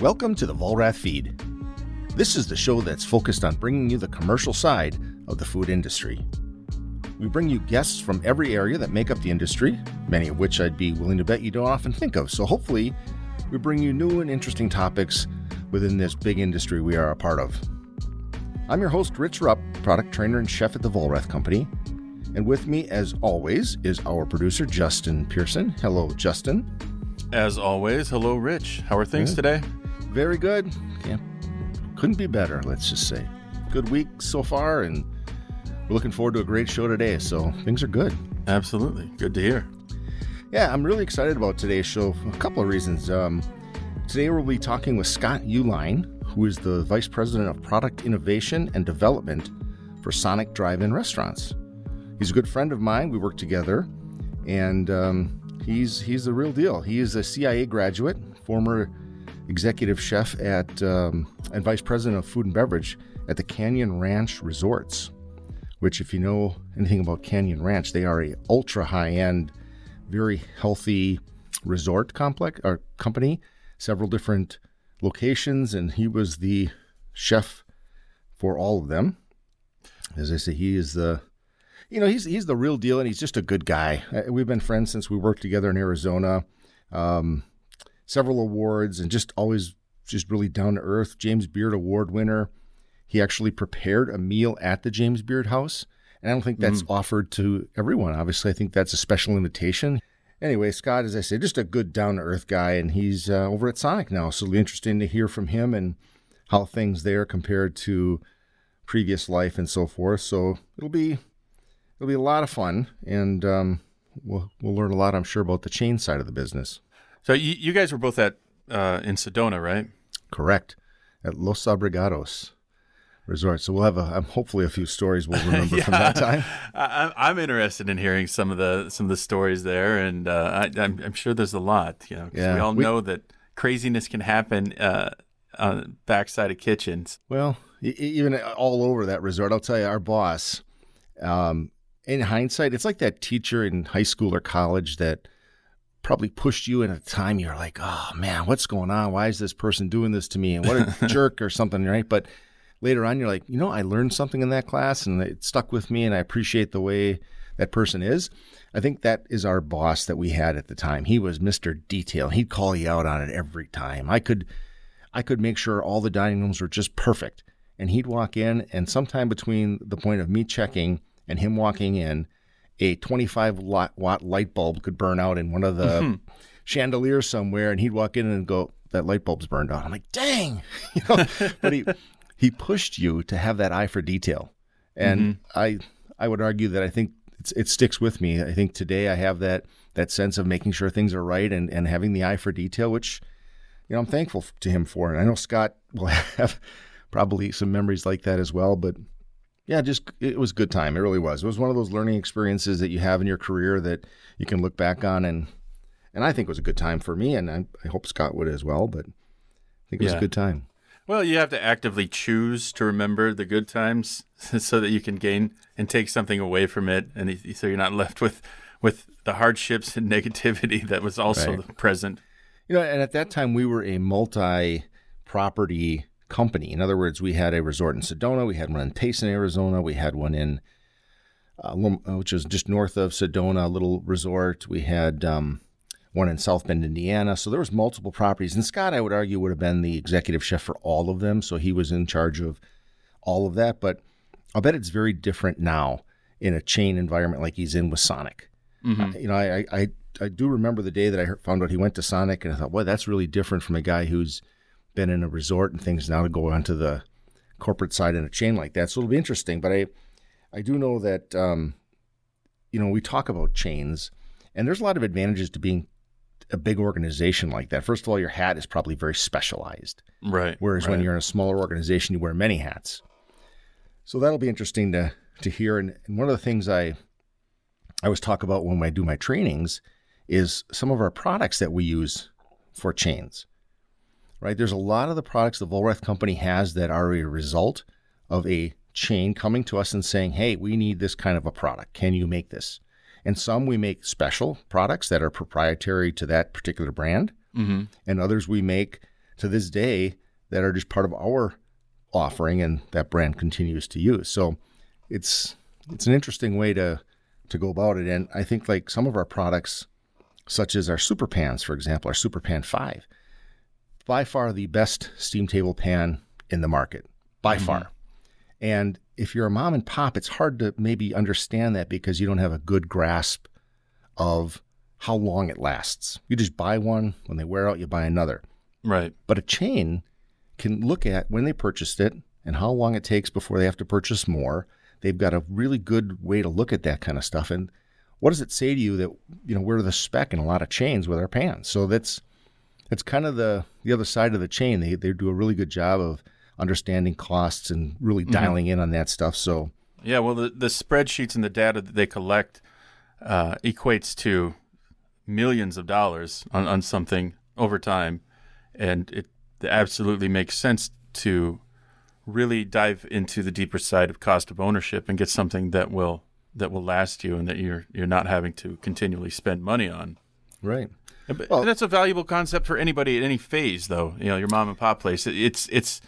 Welcome to the Volrath Feed. This is the show that's focused on bringing you the commercial side of the food industry. We bring you guests from every area that make up the industry, many of which I'd be willing to bet you don't often think of. So hopefully we bring you new and interesting topics within this big industry we are a part of. I'm your host, Rich Rupp, product trainer and chef at the Volrath Company. And with me, as always, is our producer, Justin Pearson. Hello, Justin. As always, hello, Rich. How are things today? Very good. Yeah. Couldn't be better, let's just say. Good week so far, and we're looking forward to a great show today, so things are good. Absolutely. Good to hear. Yeah, I'm really excited about today's show for a couple of reasons. Today we'll be talking with Scott Uehlein, who is the Vice President of Product Innovation and Development for Sonic Drive-In Restaurants. He's a good friend of mine. We work together, and he's the real deal. He is a CIA graduate, former executive chef at and vice president of food and beverage at the Canyon Ranch Resorts, which, if you know anything about Canyon Ranch, they are a ultra high-end, very healthy resort complex or company, several different locations, and he was the chef for all of them. As I say, he is the he's the real deal, and he's just a good guy. We've been friends since we worked together in Arizona. Several awards, and just always just really down to earth. James Beard Award winner. He actually prepared a meal at the James Beard House, and I don't think that's offered to everyone. Obviously, I think that's a special invitation. Anyway, Scott, as I say, just a good down to earth guy, and he's over at Sonic now. So it'll be interesting to hear from him and how things there compared to previous life and so forth. So it'll be a lot of fun, and we'll learn a lot, I'm sure, about the chain side of the business. So you guys were both at in Sedona, right? Correct, at Los Abrigados Resort. So we'll have hopefully a few stories we'll remember from that time. I'm interested in hearing some of the stories there, and I'm sure there's a lot. You know, cause we all know that craziness can happen on the backside of kitchens. Well, even all over that resort, I'll tell you, our boss. In hindsight, it's like that teacher in high school or college that probably pushed you in at a time you're like, oh man, what's going on? Why is this person doing this to me? And what a jerk or something, right? But later on, you're like, I learned something in that class and it stuck with me, and I appreciate the way that person is. I think that is our boss that we had at the time. He was Mr. Detail. He'd call you out on it every time. I could make sure all the dining rooms were just perfect. And he'd walk in, and sometime between the point of me checking and him walking in, a 25-watt light bulb could burn out in one of the chandeliers somewhere, and he'd walk in and go, that light bulb's burned out. I'm like, dang! But he pushed you to have that eye for detail. And I would argue that I think it sticks with me. I think today I have that sense of making sure things are right and having the eye for detail, which I'm thankful to him for. And I know Scott will have probably some memories like that as well, but yeah, it was a good time. It really was. It was one of those learning experiences that you have in your career that you can look back on, and I think it was a good time for me, and I hope Scott would as well, but I think it was a good time. Well, you have to actively choose to remember the good times so that you can gain and take something away from it, and so you're not left with the hardships and negativity that was also present. And at that time, we were a multi-property company. In other words, we had a resort in Sedona, we had one in Payson, Arizona, we had one in, which was just north of Sedona, a little resort. We had one in South Bend, Indiana. So there was multiple properties. And Scott, I would argue, would have been the executive chef for all of them. So he was in charge of all of that. But I'll bet it's very different now in a chain environment like he's in with Sonic. Mm-hmm. I do remember the day that I found out he went to Sonic, and I thought, well, that's really different from a guy who's been in a resort and things now to go onto the corporate side in a chain like that. So it'll be interesting. But I do know that, we talk about chains, and there's a lot of advantages to being a big organization like that. First of all, your hat is probably very specialized. Right. Whereas when you're in a smaller organization, you wear many hats. So that'll be interesting to hear. And one of the things I always talk about when I do my trainings is some of our products that we use for chains. Right, there's a lot of the products the Volrath Company has that are a result of a chain coming to us and saying, hey, we need this kind of a product. Can you make this? And some we make special products that are proprietary to that particular brand. Mm-hmm. And others we make to this day that are just part of our offering and that brand continues to use. So it's an interesting way to go about it. And I think like some of our products, such as our Super Pans, for example, our Super Pan 5, by far the best steam table pan in the market, by far. And if you're a mom and pop, it's hard to maybe understand that because you don't have a good grasp of how long it lasts. You just buy one. When they wear out, you buy another. Right. But a chain can look at when they purchased it and how long it takes before they have to purchase more. They've got a really good way to look at that kind of stuff. And what does it say to you that, you know, we're the spec in a lot of chains with our pans? So that's kind of the other side of the chain. They do a really good job of understanding costs and really dialing in on that stuff. So yeah, well, the spreadsheets and the data that they collect equates to millions of dollars on something over time. And it absolutely makes sense to really dive into the deeper side of cost of ownership and get something that will last you and that you're not having to continually spend money on. Right. But that's a valuable concept for anybody at any phase, though. You know, your mom and pop place. It's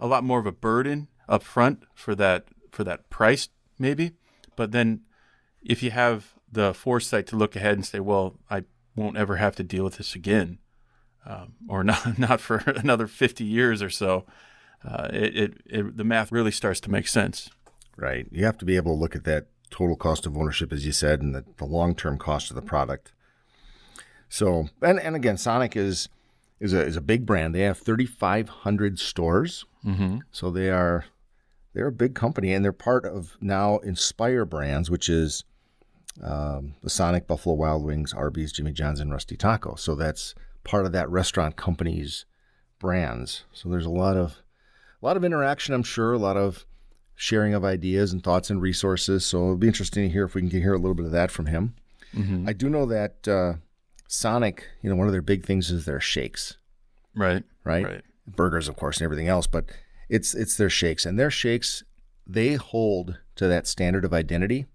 a lot more of a burden up front for that price, maybe. But then if you have the foresight to look ahead and say, well, I won't ever have to deal with this again, or not for another 50 years or so, the math really starts to make sense. Right. You have to be able to look at that total cost of ownership, as you said, and the long-term cost of the product. So, and again, Sonic is a big brand. They have 3,500 stores. Mm-hmm. So they're a big company, and they're part of now Inspire Brands, which is the Sonic, Buffalo Wild Wings, Arby's, Jimmy John's, and Rusty Taco. So that's part of that restaurant company's brands. So there's a lot of interaction, I'm sure, a lot of sharing of ideas and thoughts and resources. So it'll be interesting to hear if we can hear a little bit of that from him. Mm-hmm. I do know that Sonic, you know, one of their big things is their shakes. Right. Burgers, of course, and everything else, but it's their shakes. And their shakes, they hold to that standard of identity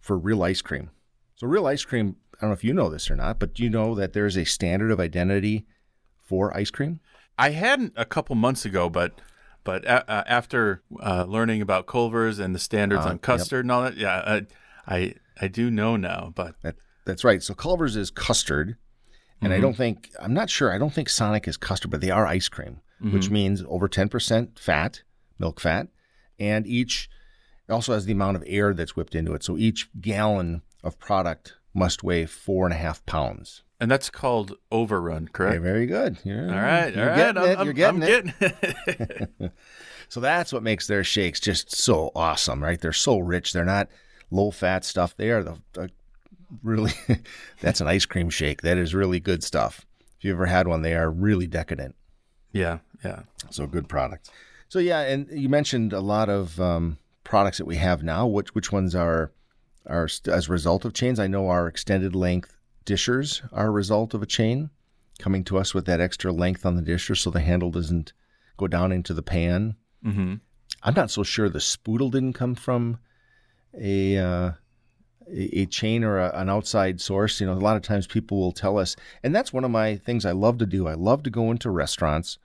for real ice cream. So real ice cream, I don't know if you know this or not, but do you know that there's a standard of identity for ice cream? I hadn't a couple months ago, but after learning about Culver's and the standards on custard and all that, yeah, I do know now. But that's right. So Culver's is custard, and I don't think Sonic is custard, but they are ice cream, which means over 10% fat, milk fat, and each also has the amount of air that's whipped into it. So each gallon of product must weigh 4.5 pounds. And that's called overrun, correct? Okay, very good. Yeah. All right. You're getting it. So that's what makes their shakes just so awesome, right? They're so rich. They're not low-fat stuff. They are the really – that's an ice cream shake. That is really good stuff. If you ever had one, they are really decadent. Yeah. So good product. So, yeah, and you mentioned a lot of products that we have now. Which ones are as a result of chains? I know our extended length dishers are a result of a chain coming to us with that extra length on the disher so the handle doesn't go down into the pan. Mm-hmm. I'm not so sure the spoodle didn't come from a chain or an outside source. You know, a lot of times people will tell us, and that's one of my things I love to do. I love to go into restaurants,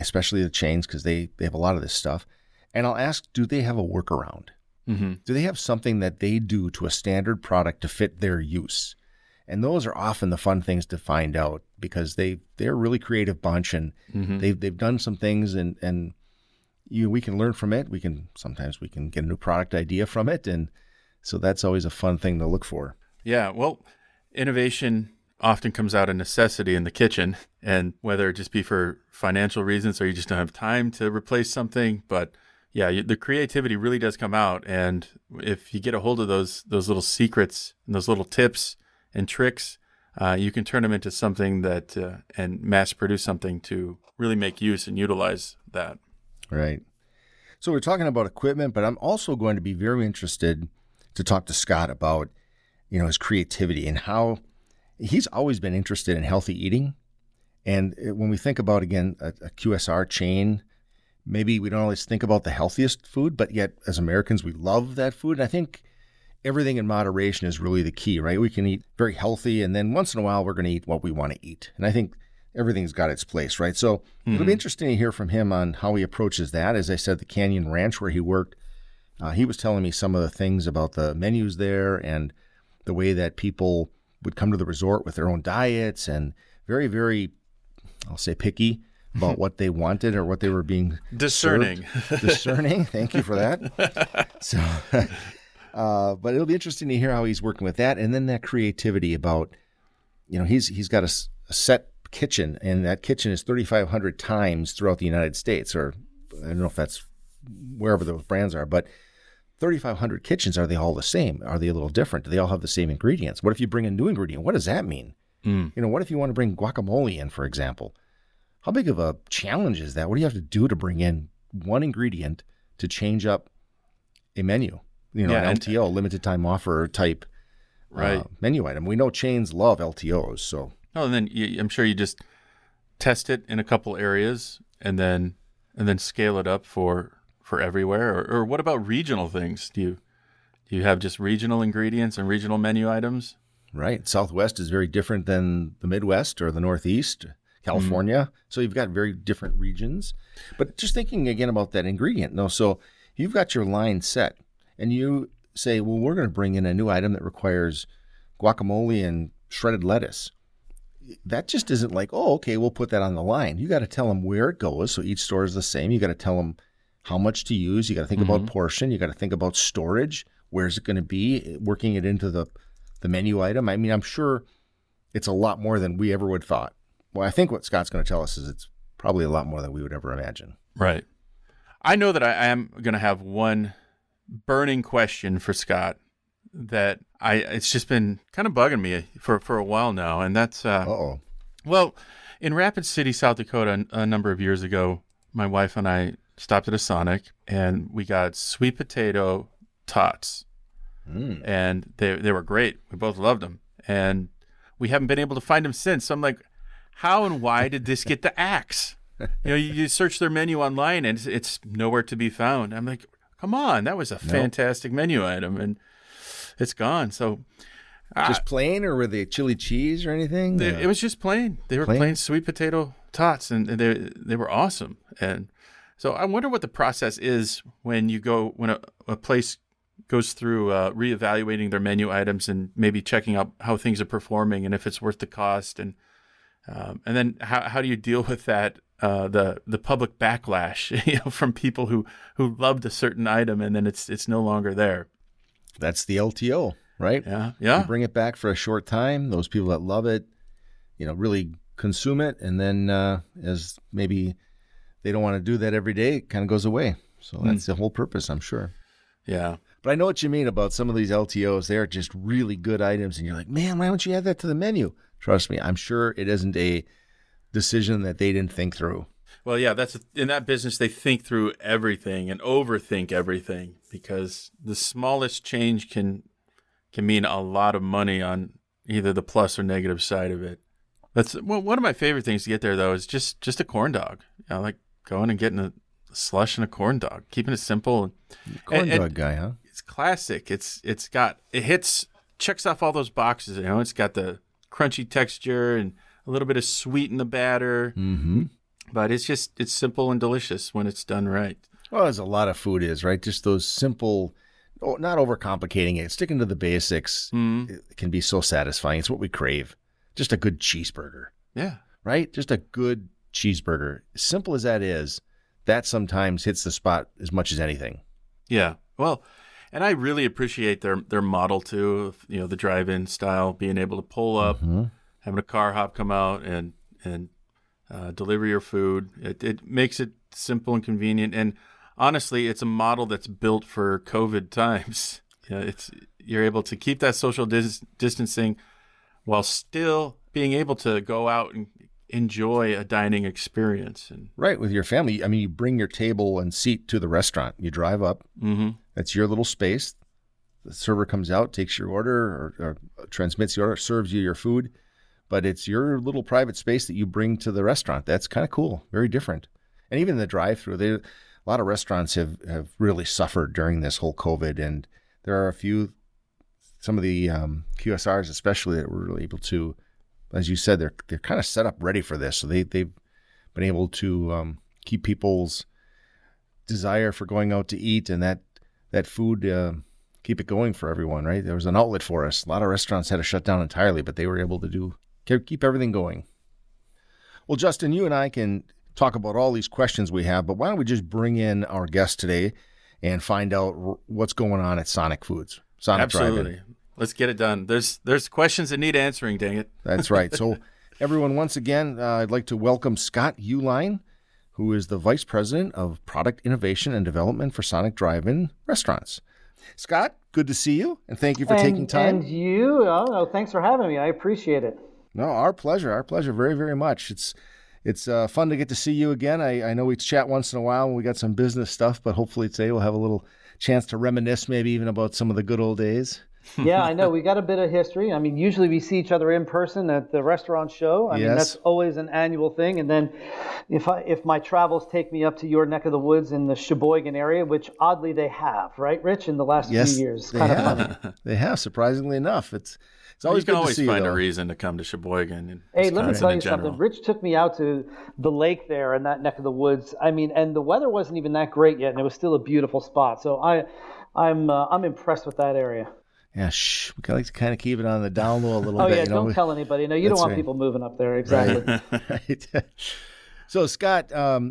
especially the chains, because they have a lot of this stuff, and I'll ask, do they have a workaround? Mm-hmm. Do they have something that they do to a standard product to fit their use? And those are often the fun things to find out because they're a really creative bunch, and they've done some things, and we can learn from it. Sometimes we can get a new product idea from it, and so that's always a fun thing to look for. Yeah, well, innovation often comes out of necessity in the kitchen, and whether it just be for financial reasons or you just don't have time to replace something, but yeah, the creativity really does come out, and if you get a hold of those little secrets and those little tips and tricks, you can turn them into something that and mass produce something to really make use and utilize that. Right. So we're talking about equipment, but I'm also going to be very interested to talk to Scott about, you know, his creativity and how he's always been interested in healthy eating. And when we think about, again, a QSR chain, maybe we don't always think about the healthiest food, but yet as Americans, we love that food. And I think everything in moderation is really the key, right? We can eat very healthy, and then once in a while, we're going to eat what we want to eat. And I think everything's got its place, right? So it'll be interesting to hear from him on how he approaches that. As I said, the Canyon Ranch where he worked, he was telling me some of the things about the menus there and the way that people would come to the resort with their own diets and very, very, I'll say picky about what they wanted or what they were being discerning. Discerning. Thank you for that. So, but it'll be interesting to hear how he's working with that. And then that creativity about, you know, he's got a set kitchen, and that kitchen is 3,500 times throughout the United States, or I don't know if that's wherever those brands are, but 3,500 kitchens, are they all the same? Are they a little different? Do they all have the same ingredients? What if you bring a new ingredient? What does that mean? You know, what if you want to bring guacamole in, for example? How big of a challenge is that? What do you have to do to bring in one ingredient to change up a menu? You know, an LTO, limited time offer type menu item. We know chains love LTOs, so. Oh, and then I'm sure you just test it in a couple areas and then scale it up for everywhere. Or what about regional things? Do you have just regional ingredients and regional menu items? Right. Southwest is very different than the Midwest or the Northeast, California. So you've got very different regions. But just thinking again about that ingredient. No, so you've got your line set and you say, well, we're going to bring in a new item that requires guacamole and shredded lettuce. That just isn't like, oh, okay, we'll put that on the line. You got to tell them where it goes. So each store is the same. You got to tell them how much to use. You got to think about portion. You got to think about storage. Where's it going to be? Working it into the menu item. I mean, I'm sure it's a lot more than we ever would have thought. Well, I think what Scott's going to tell us is it's probably a lot more than we would ever imagine. Right. I know that I am going to have one burning question for Scott that it's just been kind of bugging me for a while now, and that's well, in Rapid City, South Dakota, a number of years ago, my wife and I stopped at a Sonic and we got sweet potato tots, and they were great. We both loved them, and we haven't been able to find them since. So I'm like, how and why did this get the axe? You know, you search their menu online and it's nowhere to be found. I'm like, come on, that was a fantastic menu item, and it's gone. So, just plain, or were they chili cheese or anything? It was just plain. They were plain sweet potato tots, and they were awesome. And so I wonder what the process is when a place goes through reevaluating their menu items and maybe checking out how things are performing and if it's worth the cost, and then how do you deal with that the public backlash, you know, from people who loved a certain item and then it's no longer there. That's the LTO, right? Yeah. You bring it back for a short time. Those people that love it, you know, really consume it. And then as maybe they don't want to do that every day, it kind of goes away. So that's the whole purpose, I'm sure. Yeah. But I know what you mean about some of these LTOs. They're just really good items. And you're like, man, why don't you add that to the menu? Trust me, I'm sure it isn't a decision that they didn't think through. Well, yeah, that's in that business, they think through everything and overthink everything, because the smallest change can mean a lot of money on either the plus or negative side of it. That's one of my favorite things to get there, though, is just a corn dog. I like going and getting a slush and a corn dog, keeping it simple. Corn dog guy, huh? It's classic. It checks off all those boxes. You know, it's got the crunchy texture and a little bit of sweet in the batter. Mm-hmm. But it's simple and delicious when it's done right. Well, as a lot of food is, right? Just those simple, not overcomplicating it, sticking to the basics it can be so satisfying. It's what we crave. Just a good cheeseburger. Yeah. Right? Just a good cheeseburger. Simple as that is, that sometimes hits the spot as much as anything. Yeah. Well, and I really appreciate their model too, you know, the drive-in style, being able to pull up, having a car hop come out and deliver your food. It makes it simple and convenient. And honestly, it's a model that's built for COVID times. You know, you're able to keep that social distancing while still being able to go out and enjoy a dining experience. Right, with your family. I mean, you bring your table and seat to the restaurant. You drive up. That's your little space. The server comes out, takes your order or transmits the order, serves you your food. But it's your little private space that you bring to the restaurant. That's kind of cool, very different. And even the drive-through, a lot of restaurants have really suffered during this whole COVID. And there are some of the QSRs especially, that were really able to as you said, they're kind of set up ready for this. So they've been able to keep people's desire for going out to eat and that food, keep it going for everyone, right? There was an outlet for us. A lot of restaurants had to shut down entirely, but they were able to keep everything going. Well, Justin, you and I can talk about all these questions we have, but why don't we just bring in our guest today and find out what's going on at Sonic Foods, Sonic Absolutely. Drive-In. Let's get it done. There's questions that need answering, dang it. That's right. So everyone, once again, I'd like to welcome Scott Uehlein, who is the Vice President of Product Innovation and Development for Sonic Drive-In Restaurants. Scott, good to see you, and thank you for taking time. And you, thanks for having me. I appreciate it. No, our pleasure, very, very much. It's fun to get to see you again. I know we chat once in a while when we got some business stuff, but hopefully today we'll have a little chance to reminisce maybe even about some of the good old days. Yeah, I know. We got a bit of history. I mean, usually we see each other in person at the restaurant show. I mean, that's always an annual thing. And then if my travels take me up to your neck of the woods in the Sheboygan area, which oddly they have, right, Rich, in the last few years. Kind of funny. They have, surprisingly enough. It's always good to see you. You can always find a reason to come to Sheboygan. And hey, let me tell you something. Rich took me out to the lake there in that neck of the woods. I mean, and the weather wasn't even that great yet, and it was still a beautiful spot. So I'm impressed with that area. Yeah, shh. We like to kind of keep it on the down low a little bit. Oh yeah, don't tell anybody. No, you don't want people moving up there. Exactly. Right. So Scott,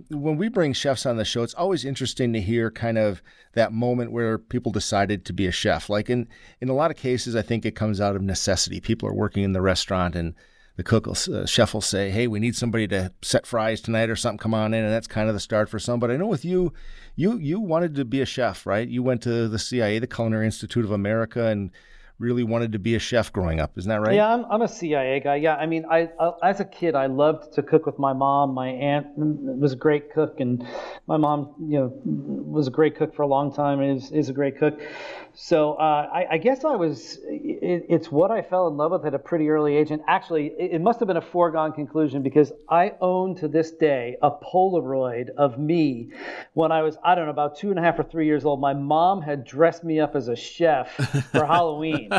when we bring chefs on the show, it's always interesting to hear kind of that moment where people decided to be a chef. Like in a lot of cases, I think it comes out of necessity. People are working in the restaurant and the chef will say, hey, we need somebody to set fries tonight or something. Come on in. And that's kind of the start for some. But I know with you wanted to be a chef, right? You went to the CIA, the Culinary Institute of America, and really wanted to be a chef growing up. Isn't that right? Yeah, I'm a CIA guy. Yeah, I mean, I as a kid, I loved to cook with my mom. My aunt was a great cook, and my mom, was a great cook for a long time and is a great cook. So I guess it's what I fell in love with at a pretty early age. And actually, it must have been a foregone conclusion because I own to this day a Polaroid of me when I was, I don't know, about 2.5 or 3 years old. My mom had dressed me up as a chef for Halloween.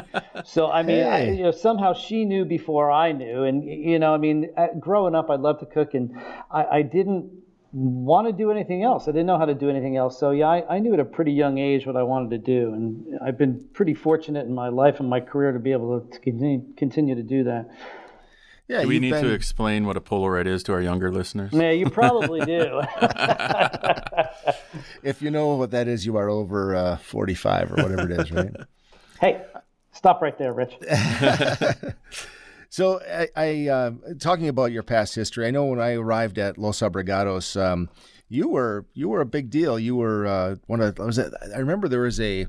So, I mean, somehow she knew before I knew. And, growing up, I loved to cook, and I didn't want to do anything else. I didn't know how to do anything else. So, yeah, I knew at a pretty young age what I wanted to do. And I've been pretty fortunate in my life and my career to be able to continue to do that. Yeah, do we need to explain what a Polaroid is to our younger listeners? Yeah, you probably do. If you know what that is, you are over 45 or whatever it is, right? Hey. Stop right there, Rich. So I talking about your past history, I know when I arrived at Los Abrigados, you were a big deal. You were I remember there was a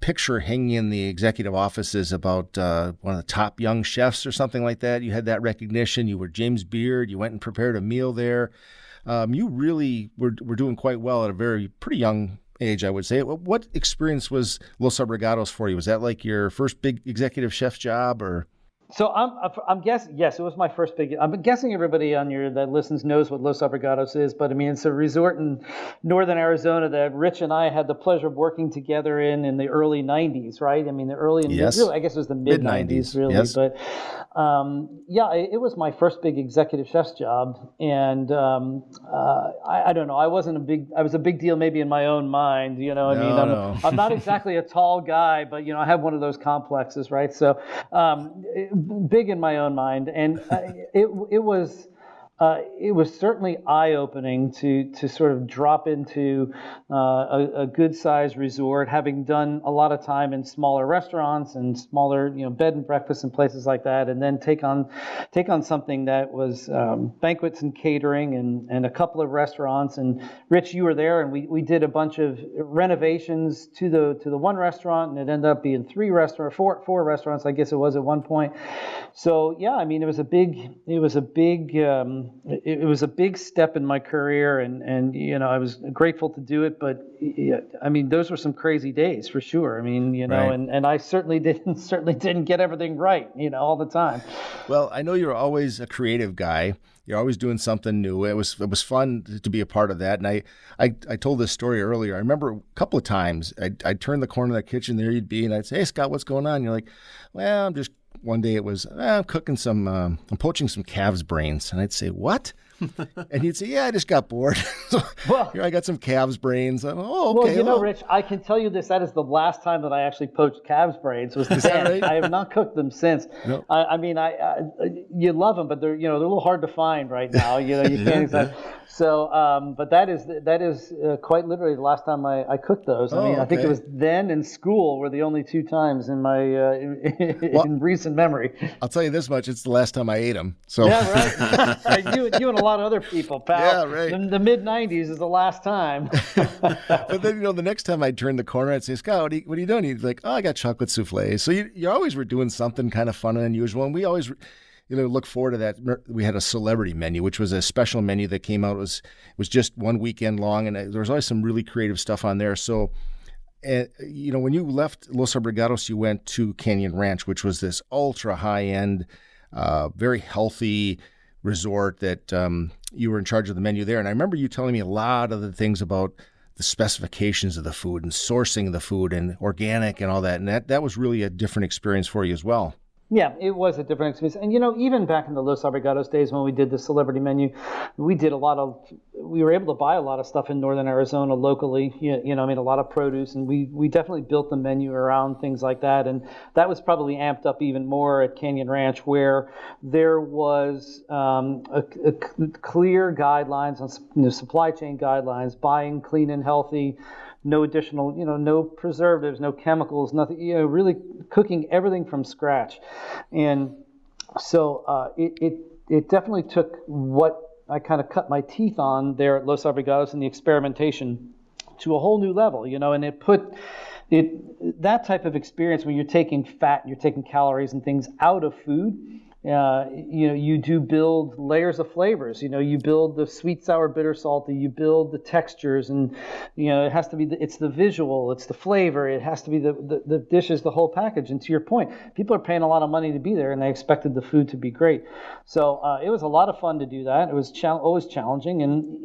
picture hanging in the executive offices about one of the top young chefs or something like that. You had that recognition. You were James Beard. You went and prepared a meal there. You really were doing quite well at a pretty young age, I would say. What experience was Los Abrigados for you? Was that like your first big executive chef job, or? So I'm guessing, yes, it was my first big, I'm guessing everybody on your that listens knows what Los Abrigados is, but I mean, it's a resort in northern Arizona that Rich and I had the pleasure of working together in the early 90s, right? I mean, I guess it was the mid-90s, really. Yes. But it was my first big executive chef's job. And I don't know, I was a big deal maybe in my own mind, I'm not exactly a tall guy, but, I have one of those complexes, right? So, big in my own mind, and it was certainly eye-opening to sort of drop into a good-sized resort, having done a lot of time in smaller restaurants and smaller, bed and breakfasts and places like that, and then take on something that was banquets and catering and a couple of restaurants. And Rich, you were there, and we did a bunch of renovations to the one restaurant, and it ended up being four restaurants, I guess it was at one point. So yeah, I mean, it was a big step in my career, and I was grateful to do it, but I mean, those were some crazy days for sure. I mean, right. and I certainly didn't get everything right, all the time. Well, I know you're always a creative guy. You're always doing something new. It was fun to be a part of that. And I told this story earlier. I remember a couple of times I'd turn the corner of the kitchen, there you'd be, and I'd say, hey Scott, what's going on? And you're like, well, I'm just one day it was, I'm cooking some, I'm poaching some calves brains. And I'd say, what? And he'd say, yeah, I just got bored. So well, here I got some calves brains. I'm, oh, okay. Well, you know, Rich, I can tell you this. That is the last time that I actually poached calves brains was today. Right? I have not cooked them since. No. I mean, you love them, but they're a little hard to find right now. You know, you can't exactly. So, but that is quite literally the last time I cooked those. I think it was then and school were the only two times in my in recent memory. I'll tell you this much: it's the last time I ate them. So yeah, right. You and a lot of other people, pal. Yeah, right. The mid '90s is the last time. But then the next time I turned the corner, I'd say, Scott, what are you doing? He'd be like, oh, I got chocolate souffle. So you always were doing something kind of fun and unusual, and we always. Look forward to that. We had a celebrity menu, which was a special menu that came out. It was just one weekend long, and there was always some really creative stuff on there. So, when you left Los Abrigados, you went to Canyon Ranch, which was this ultra high-end, very healthy resort that you were in charge of the menu there. And I remember you telling me a lot of the things about the specifications of the food and sourcing the food and organic and all that. And that was really a different experience for you as well. Yeah, it was a different experience. And, even back in the Los Abrigados days when we did the celebrity menu, we were able to buy a lot of stuff in northern Arizona locally, a lot of produce. And we definitely built the menu around things like that. And that was probably amped up even more at Canyon Ranch, where there was clear guidelines on supply chain guidelines, buying clean and healthy. No additional, no preservatives, no chemicals, nothing, really cooking everything from scratch. And so it definitely took what I kind of cut my teeth on there at Los Abrigados and the experimentation to a whole new level, and it put it that type of experience when you're taking fat and you're taking calories and things out of food. You do build layers of flavors. You build the sweet, sour, bitter, salty. You build the textures, and it has to be. It's the visual, it's the flavor. It has to be the dishes, the whole package. And to your point, people are paying a lot of money to be there, and they expected the food to be great. So it was a lot of fun to do that. It was always challenging, and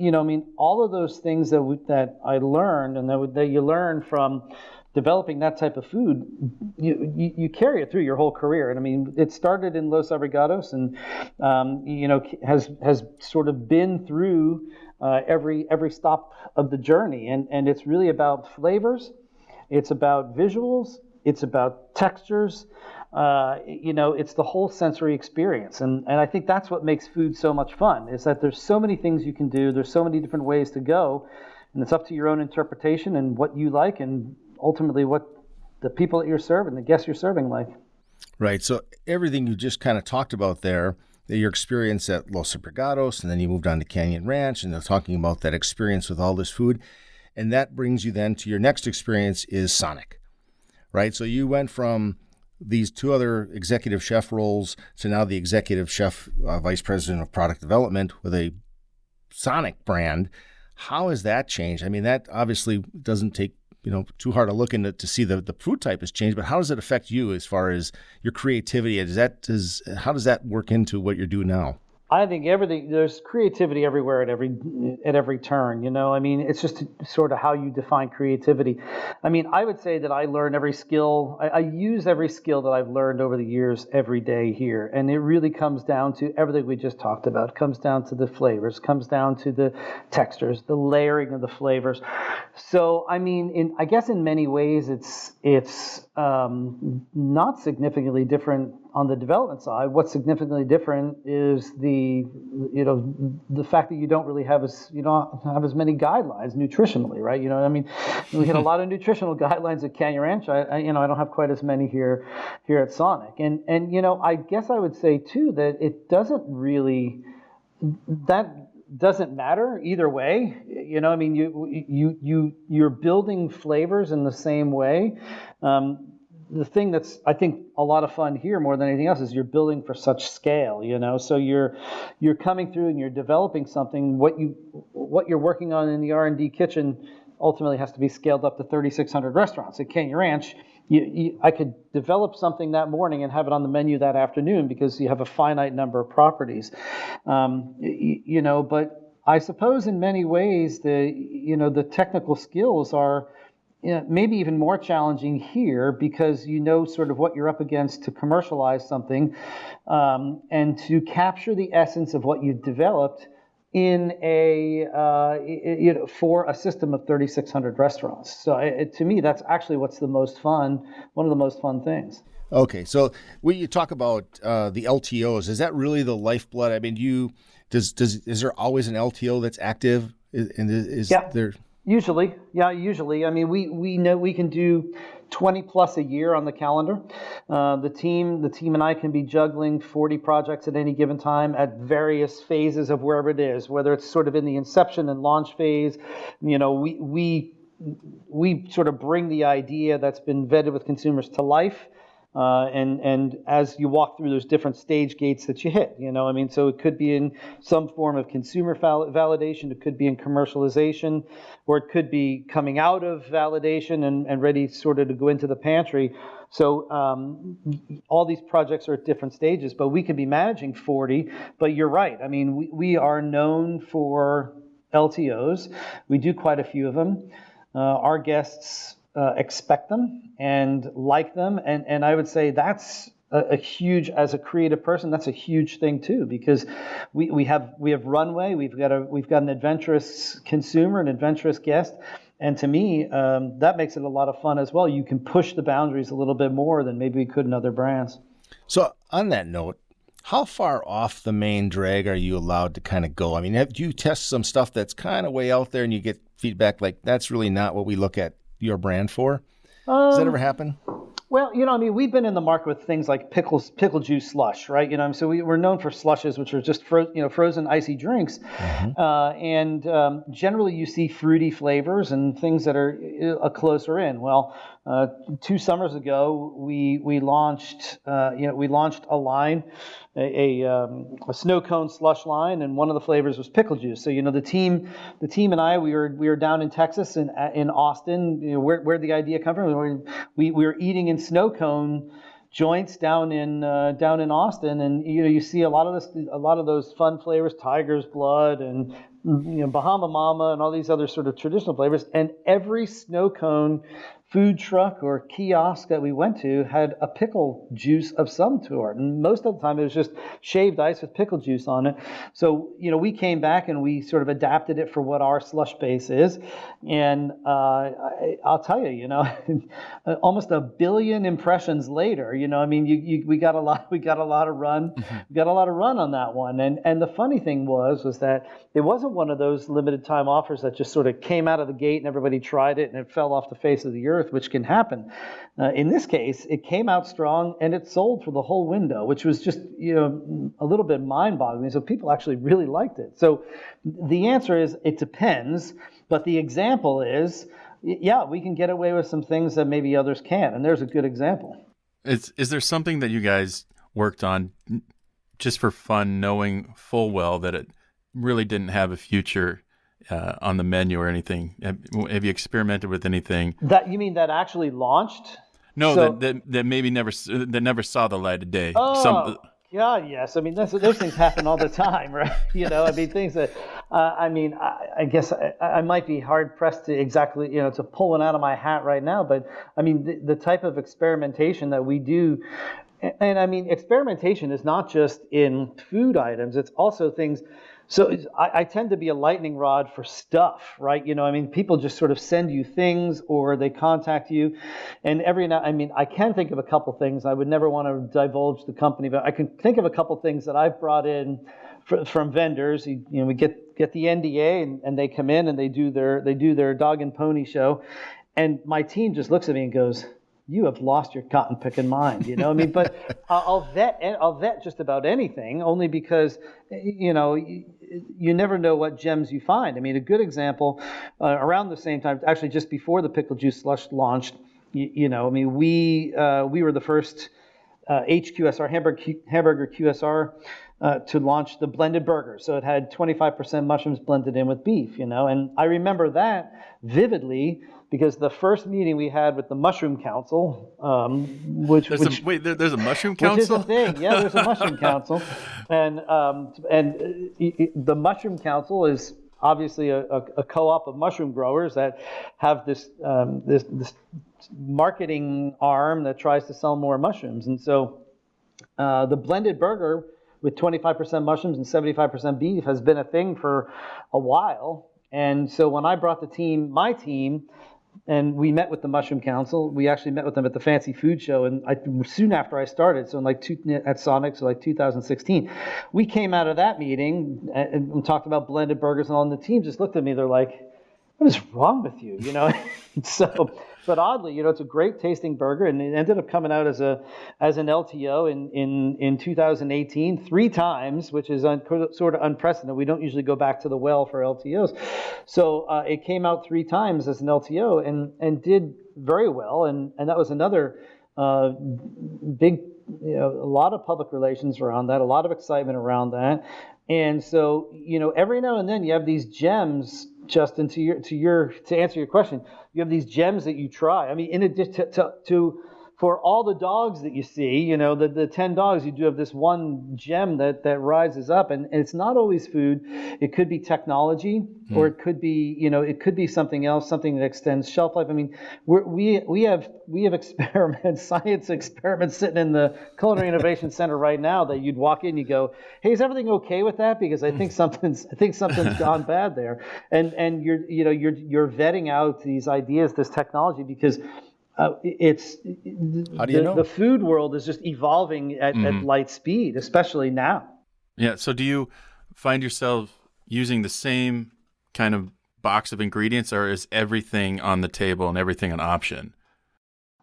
all of those things that I learned and that you learn from. Developing that type of food, you carry it through your whole career. And I mean, it started in Los Abrigados and, has sort of been through every stop of the journey. And it's really about flavors. It's about visuals. It's about textures. It's the whole sensory experience. And I think that's what makes food so much fun is that there's so many things you can do. There's so many different ways to go. And it's up to your own interpretation and what you like and ultimately what the people that you're serving, the guests you're serving like. Right. So everything you just kind of talked about there, your experience at Los Abrigados, and then you moved on to Canyon Ranch, and they're talking about that experience with all this food. And that brings you then to your next experience is Sonic, right? So you went from these two other executive chef roles to now the executive chef, vice president of product development with a Sonic brand. How has that changed? I mean, that obviously doesn't take too hard a look into to see the food type has changed, but how does it affect you as far as your creativity? How does that work into what you do now? I think there's creativity everywhere at every turn. I mean, it's just sort of how you define creativity. I mean, I would say that I learn every skill. I use every skill that I've learned over the years every day here. And it really comes down to everything we just talked about. It comes down to the flavors, comes down to the textures, the layering of the flavors. So, I mean, I guess in many ways it's not significantly different on the development side. What's significantly different is the fact that you don't have as many guidelines nutritionally, right? I mean, we had a lot of nutritional guidelines at Canyon Ranch. I don't have quite as many here at Sonic. And I guess I would say too that it doesn't really doesn't matter either way. I mean, you're building flavors in the same way. The thing that's, I think, a lot of fun here more than anything else is you're building for such scale, So you're coming through and you're developing something. What you're working on in the R&D kitchen ultimately has to be scaled up to 3,600 restaurants. At Canyon Ranch, I could develop something that morning and have it on the menu that afternoon because you have a finite number of properties, But I suppose in many ways the technical skills are you know, maybe even more challenging here because you know sort of what you're up against to commercialize something and to capture the essence of what you've developed in a you know, for a system of 3,600 restaurants. So to me, that's actually what's the most fun, one of the most fun things. Okay, so when you talk about the LTOs, is that really the lifeblood? I mean, is there always an LTO that's active? And is there? Usually. I mean, we know we can do 20 plus a year on the calendar. The team and I can be juggling 40 projects at any given time at various phases of wherever it is, whether it's sort of in the inception and launch phase. You know, we sort of bring the idea that's been vetted with consumers to life. And as you walk through those different stage gates that you hit, you know, I mean, so it could be in some form of consumer validation, it could be in commercialization, or it could be coming out of validation and ready sort of to go into the pantry. So all these projects are at different stages, but we could be managing 40, but you're right. I mean, we are known for LTOs. We do quite a few of them. Our guests expect them and like them, and I would say that's a huge, as a creative person, that's a huge thing too, because we have runway, we've got an adventurous consumer, an adventurous guest, and to me that makes it a lot of fun as well. You can push the boundaries a little bit more than maybe we could in other brands. So on that note, how far off the main drag are you allowed to kind of go? I mean, do you test some stuff that's kind of way out there and you get feedback like that's really not what we look at your brand for? Does that ever happen? Well, you know, I mean, we've been in the market with things like pickle juice slush, right? You know, so we're known for slushes, which are just frozen icy drinks, mm-hmm. and generally you see fruity flavors and things that are a closer in. Well, 2 summers ago, we launched a line, a snow cone slush line, and one of the flavors was pickle juice. So you know, the team and I, we were down in Texas in Austin. You know, where did the idea come from? We were eating in snow cone joints down in Austin, and you know, you see a lot of those fun flavors, tiger's blood, and you know, Bahama Mama, and all these other sort of traditional flavors, and every snow cone food truck or kiosk that we went to had a pickle juice of some sort, and most of the time it was just shaved ice with pickle juice on it. So you know, we came back and we sort of adapted it for what our slush base is, and I'll tell you, you know, almost 1 billion impressions later, you know, I mean, we got a lot of run, mm-hmm. we got a lot of run on that one, and the funny thing was that it wasn't one of those limited time offers that just sort of came out of the gate and everybody tried it and it fell off the face of the earth, which can happen. In this case, it came out strong and it sold for the whole window, which was just, you know, a little bit mind-boggling. So people actually really liked it. So the answer is it depends, but the example is, yeah, we can get away with some things that maybe others can't, and there's a good example. Is there something that you guys worked on just for fun, knowing full well that it really didn't have a future on the menu or anything? Have you experimented with anything that you mean that actually launched? No, so, that maybe never saw the light of day. Oh, God, yes. I mean, those things happen all the time, right? You know, I mean, things that I guess I might be hard pressed to exactly, you know, to pull one out of my hat right now. But I mean, the type of experimentation that we do. And I mean, experimentation is not just in food items, it's also things. So I tend to be a lightning rod for stuff, right? You know, I mean, people just sort of send you things or they contact you. And I can think of a couple things. I would never want to divulge the company, but I can think of a couple things that I've brought in from vendors. You know, we get the NDA and they come in and they do their dog and pony show. And my team just looks at me and goes, "You have lost your cotton picking mind," you know. I mean, but I'll vet just about anything, only because, you know, you never know what gems you find. I mean, a good example around the same time, actually just before the pickle juice slush launched, you know, I mean, we were the first HQSR hamburger QSR to launch the blended burger. So it had 25% mushrooms blended in with beef, you know. And I remember that vividly, because the first meeting we had with the Mushroom Council, there's a Mushroom Council? Which is a thing. Yeah, there's a Mushroom Council. And the Mushroom Council is obviously a co-op of mushroom growers that have this this marketing arm that tries to sell more mushrooms. And so the blended burger with 25% mushrooms and 75% beef has been a thing for a while. And so when I brought my team, and we met with the Mushroom Council. We actually met with them at the Fancy Food Show, and soon after I started, so at Sonic, so like 2016, we came out of that meeting and talked about blended burgers, and all. And the team just looked at me. They're like, "What is wrong with you?" You know. So, but oddly, you know, it's a great tasting burger, and it ended up coming out as an LTO in 2018 3 times, which is sort of unprecedented. We don't usually go back to the well for LTOs, so it came out 3 times as an LTO and did very well, and that was another big, you know, a lot of public relations around that, a lot of excitement around that, and so, you know, every now and then you have these gems. Justin, to answer your question, you have these gems that you try. I mean, in addition to for all the dogs that you see, you know, the 10 dogs, you do have this one gem that rises up, and it's not always food. It could be technology, or it could be, you know, it could be something else, something that extends shelf life. I mean, we have science experiments sitting in the Culinary Innovation Center right now that you'd walk in, you go, hey, is everything okay with that? Because I think something's gone bad there, and you're vetting out these ideas, this technology, because. How do you know? The food world is just evolving at light speed, especially now. Yeah. So do you find yourself using the same kind of box of ingredients, or is everything on the table and everything an option?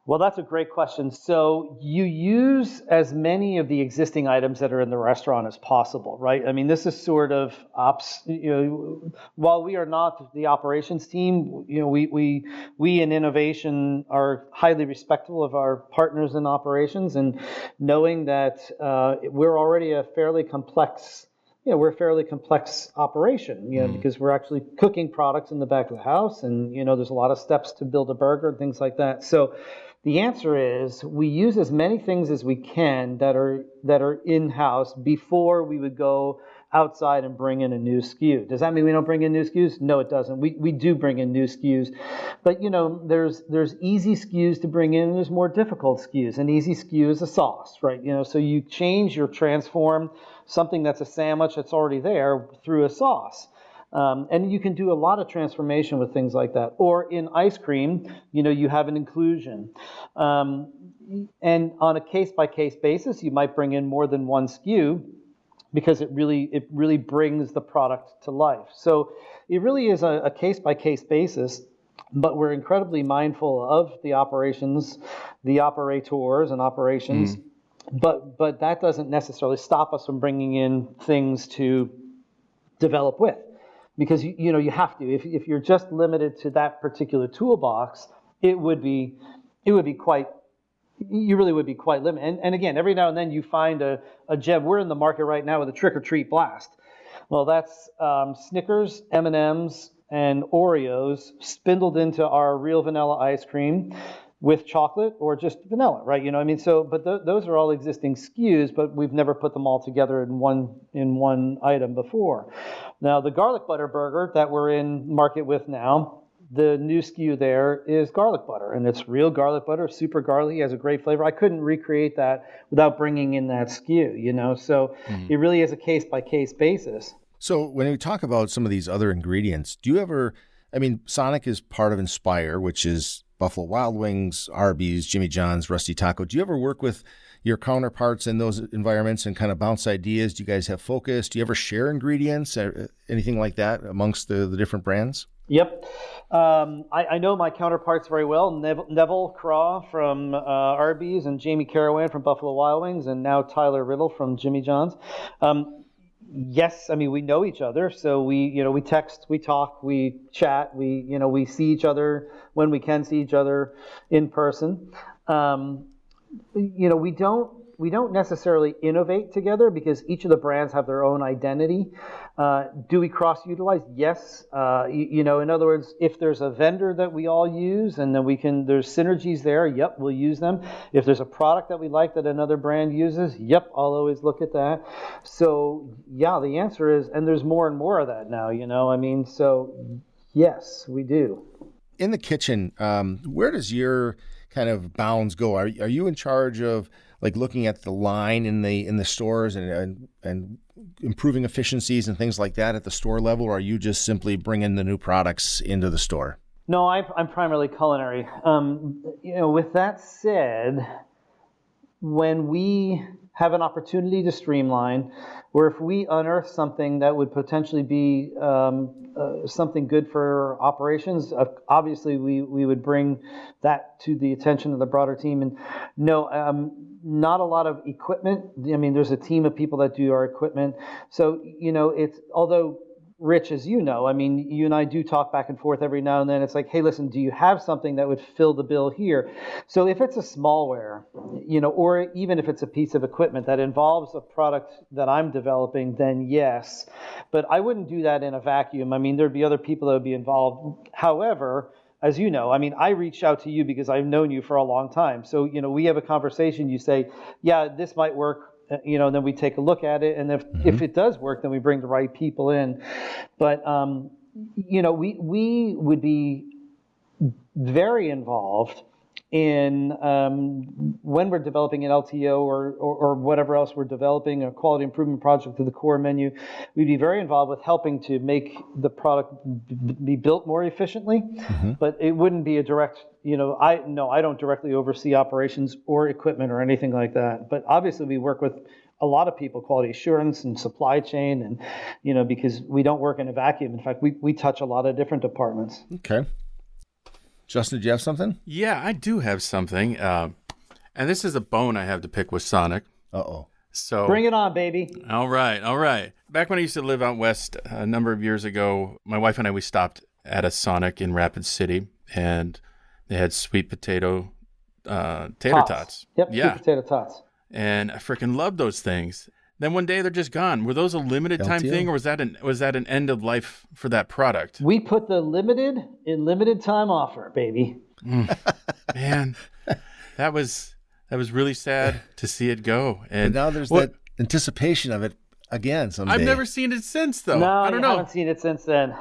Well, that's a great question. So you use as many of the existing items that are in the restaurant as possible, right? I mean, this is sort of you know, while we are not the operations team, you know, we in innovation are highly respectful of our partners in operations, and knowing that we're already a fairly complex. You know, we're a fairly complex operation, you know, because we're actually cooking products in the back of the house, and, you know, there's a lot of steps to build a burger and things like that. So the answer is we use as many things as we can that are in-house before we would go outside and bring in a new SKU. Does that mean we don't bring in new SKUs? No, it doesn't. We do bring in new SKUs, but, you know, there's easy SKUs to bring in, and there's more difficult SKUs. An easy SKU is a sauce, right? You know, so you change or transform something that's a sandwich that's already there through a sauce. And you can do a lot of transformation with things like that. Or in ice cream, you know, you have an inclusion. And on a case-by-case basis, you might bring in more than one SKU, because it really brings the product to life. So it really is a case-by-case basis, but we're incredibly mindful of the operations, the operators and operations, but that doesn't necessarily stop us from bringing in things to develop with, because, you know, you have to. If you're just limited to that particular toolbox, it would be quite. You really would be quite limited. And again, every now and then you find a gem. We're in the market right now with a trick-or-treat blast. Well, that's Snickers, M&Ms, and Oreos spindled into our real vanilla ice cream with chocolate or just vanilla, right? You know what I mean? So, but those are all existing SKUs, but we've never put them all together in one item before. Now, the garlic butter burger that we're in market with now, the new SKU there is garlic butter, and it's real garlic butter, super garlicky, has a great flavor. I couldn't recreate that without bringing in that SKU, you know, so it really is a case-by-case basis. So when we talk about some of these other ingredients, do you ever, I mean, Sonic is part of Inspire, which is Buffalo Wild Wings, Arby's, Jimmy John's, Rusty Taco. Do you ever work with your counterparts in those environments and kind of bounce ideas? Do you guys have focus? Do you ever share ingredients, anything like that amongst the different brands? Yep. I know my counterparts very well. Neville Craw from Arby's, and Jamie Carawan from Buffalo Wild Wings, and now Tyler Riddle from Jimmy John's. Yes, I mean, we know each other, so we text, we talk, we chat, we see each other when we can see each other in person. You know, we don't. we don't necessarily innovate together because each of the brands have their own identity. Do we cross-utilize? Yes. You know, in other words, if there's a vendor that we all use and then we can, there's synergies there, yep, we'll use them. If there's a product that we like that another brand uses, yep, I'll always look at that. So, yeah, the answer is, and there's more and more of that now, you know, I mean, so yes, we do. In the kitchen, where does your kind of bounds go? Are you in charge of like looking at the line in the stores and improving efficiencies and things like that at the store level, or are you just simply bringing the new products into the store? No, I'm primarily culinary. You know, with that said, when we have an opportunity to streamline, or if we unearth something that would potentially be something good for operations, obviously we would bring that to the attention of the broader team. And no, not a lot of equipment. I mean, there's a team of people that do our equipment. So, you know, it's, although Rich, as you know, I mean, you and I do talk back and forth every now and then. It's like, hey, listen, do you have something that would fill the bill here? So if it's a smallware, you know, or even if it's a piece of equipment that involves a product that I'm developing, then yes. But I wouldn't do that in a vacuum. I mean, there'd be other people that would be involved. However, as you know, I mean, I reached out to you because I've known you for a long time. So, you know, we have a conversation. You say, yeah, this might work. You know, then we take a look at it, and if it does work, then we bring the right people in. But you know, we would be very involved in when we're developing an LTO or whatever else we're developing, a quality improvement project to the core menu. We'd be very involved with helping to make the product be built more efficiently, but it wouldn't be a direct, you know, I don't directly oversee operations or equipment or anything like that. But obviously we work with a lot of people, quality assurance and supply chain, and, you know, because we don't work in a vacuum. In fact, we touch a lot of different departments. Okay. Justin, do you have something? Yeah, I do have something. And this is a bone I have to pick with Sonic. Uh-oh. So bring it on, baby. All right. Back when I used to live out west a number of years ago, my wife and I, we stopped at a Sonic in Rapid City, and they had sweet potato tater tots. Yep, yeah. Sweet potato tots. And I freaking loved those things. Then one day they're just gone. Were those a limited time thing, or was that an end of life for that product? We put the limited in limited time offer, baby. Man, that was really sad to see it go. And now there's that anticipation of it again someday. I've never seen it since, though. No, I don't know. I haven't seen it since then.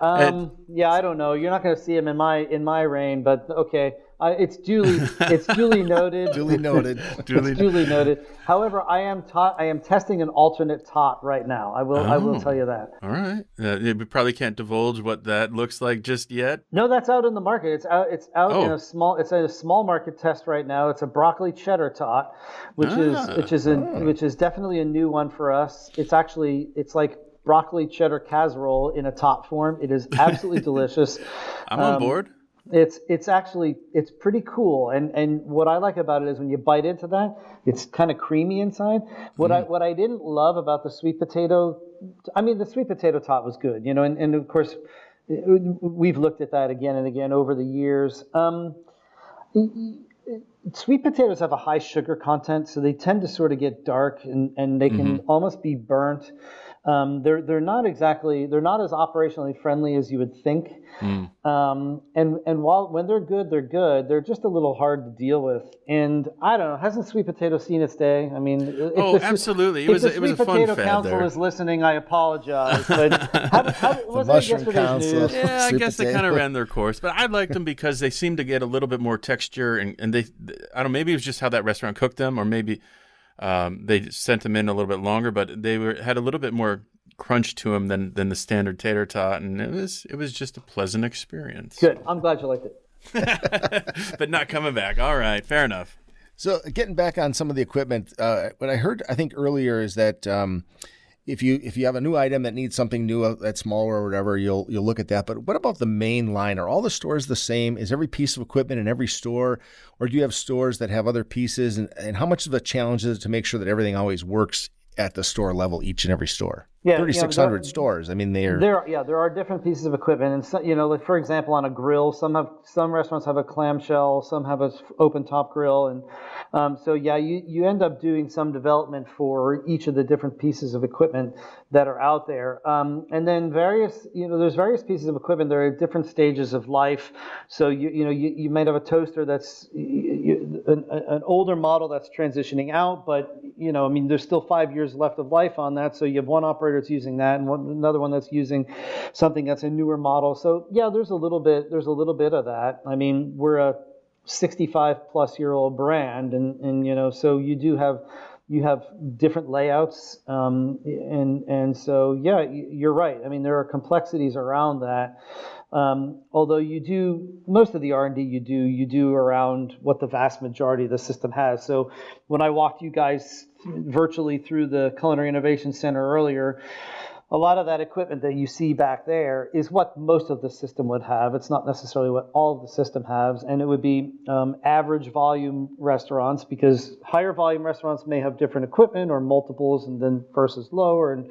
Yeah, I don't know. You're not going to see them in my reign, but okay. It's duly noted. Duly noted. Duly noted. However, I am testing an alternate tot right now. I will tell you that. All right. We probably can't divulge what that looks like just yet. No, that's out in the market. It's out in a small market test right now. It's a broccoli cheddar tot, which is definitely a new one for us. It's like broccoli cheddar casserole in a tot form. It is absolutely delicious. I'm on board. It's pretty cool, and what I like about it is when you bite into that, it's kind of creamy inside. What I didn't love about the sweet potato, I mean, the sweet potato tot was good, you know, and of course, we've looked at that again and again over the years. Sweet potatoes have a high sugar content, so they tend to sort of get dark and they can almost be burnt. They're not as operationally friendly as you would think. And while when they're good. They're just a little hard to deal with. And I don't know, hasn't sweet potato seen its day? I mean, absolutely. It was a fun fad there. If the Sweet Potato Council is listening, I apologize. But wasn't yesterday's Council, news? Yeah, I guess they kind of ran their course. But I liked them because they seemed to get a little bit more texture, and they, I don't know, maybe it was just how that restaurant cooked them, or maybe. They sent them in a little bit longer, but they had a little bit more crunch to them than the standard tater tot, and it was just a pleasant experience. Good. I'm glad you liked it. But not coming back. All right. Fair enough. So getting back on some of the equipment, what I heard, I think earlier, is that if you have a new item that needs something new, that's smaller or whatever, you'll look at that. But what about the main line? Are all the stores the same? Is every piece of equipment in every store, or do you have stores that have other pieces? And how much of a challenge is it to make sure that everything always works at the store level, each and every store. Yeah, 3,600 stores. I mean, there are different pieces of equipment, and so, you know, like for example, on a grill, some restaurants have a clamshell, some have an open top grill, and you end up doing some development for each of the different pieces of equipment that are out there, and then there's various pieces of equipment that are at different stages of life. So you might have a toaster that's an older model that's transitioning out, but there's still 5 years left of life on that, so you have one operator that's using that and another one that's using something that's a newer model. So yeah, there's a little bit of that. I mean, we're a 65-plus-year-old brand, and so you have different layouts, and so you're right. I mean, there are complexities around that. Although you do most of the R&D you do around what the vast majority of the system has. So when I walked you guys virtually through the Culinary Innovation Center earlier, a lot of that equipment that you see back there is what most of the system would have. It's not necessarily what all of the system has, and it would be average volume restaurants, because higher volume restaurants may have different equipment or multiples, and then versus lower. And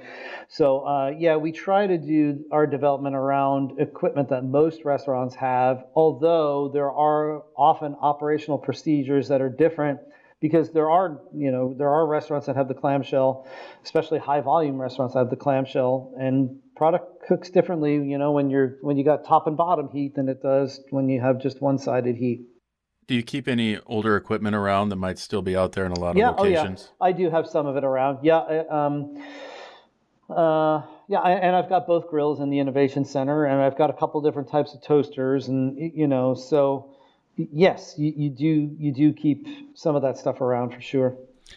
so, we try to do our development around equipment that most restaurants have, although there are often operational procedures that are different. Because there are restaurants that have the clamshell, especially high volume restaurants that have the clamshell, and product cooks differently, when you got top and bottom heat than it does when you have just one-sided heat. Do you keep any older equipment around that might still be out there in a lot of locations? Yeah, I do have some of it around. Yeah. And I've got both grills in the Innovation Center, and I've got a couple different types of toasters, and so. Yes, you do keep some of that stuff around for sure.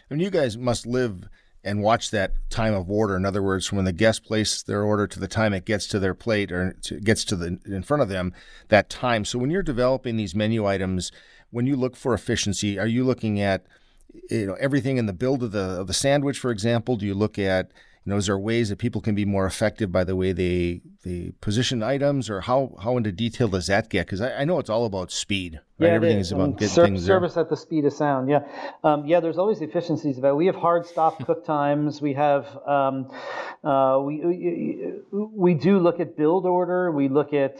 And you guys must live and watch that time of order. In other words, from when the guest places their order to the time it gets to their plate or gets to the in front of them, that time. So when you're developing these menu items, when you look for efficiency, are you looking at everything in the build of the sandwich, for example? Do you look at is there ways that people can be more effective by the way they position items, or how into detail does that get? Because I know it's all about speed. Right? Yeah, everything is about getting things service there. At the speed of sound. Yeah, there's always efficiencies about it. We have hard stop cook times. We have we do look at build order. We look at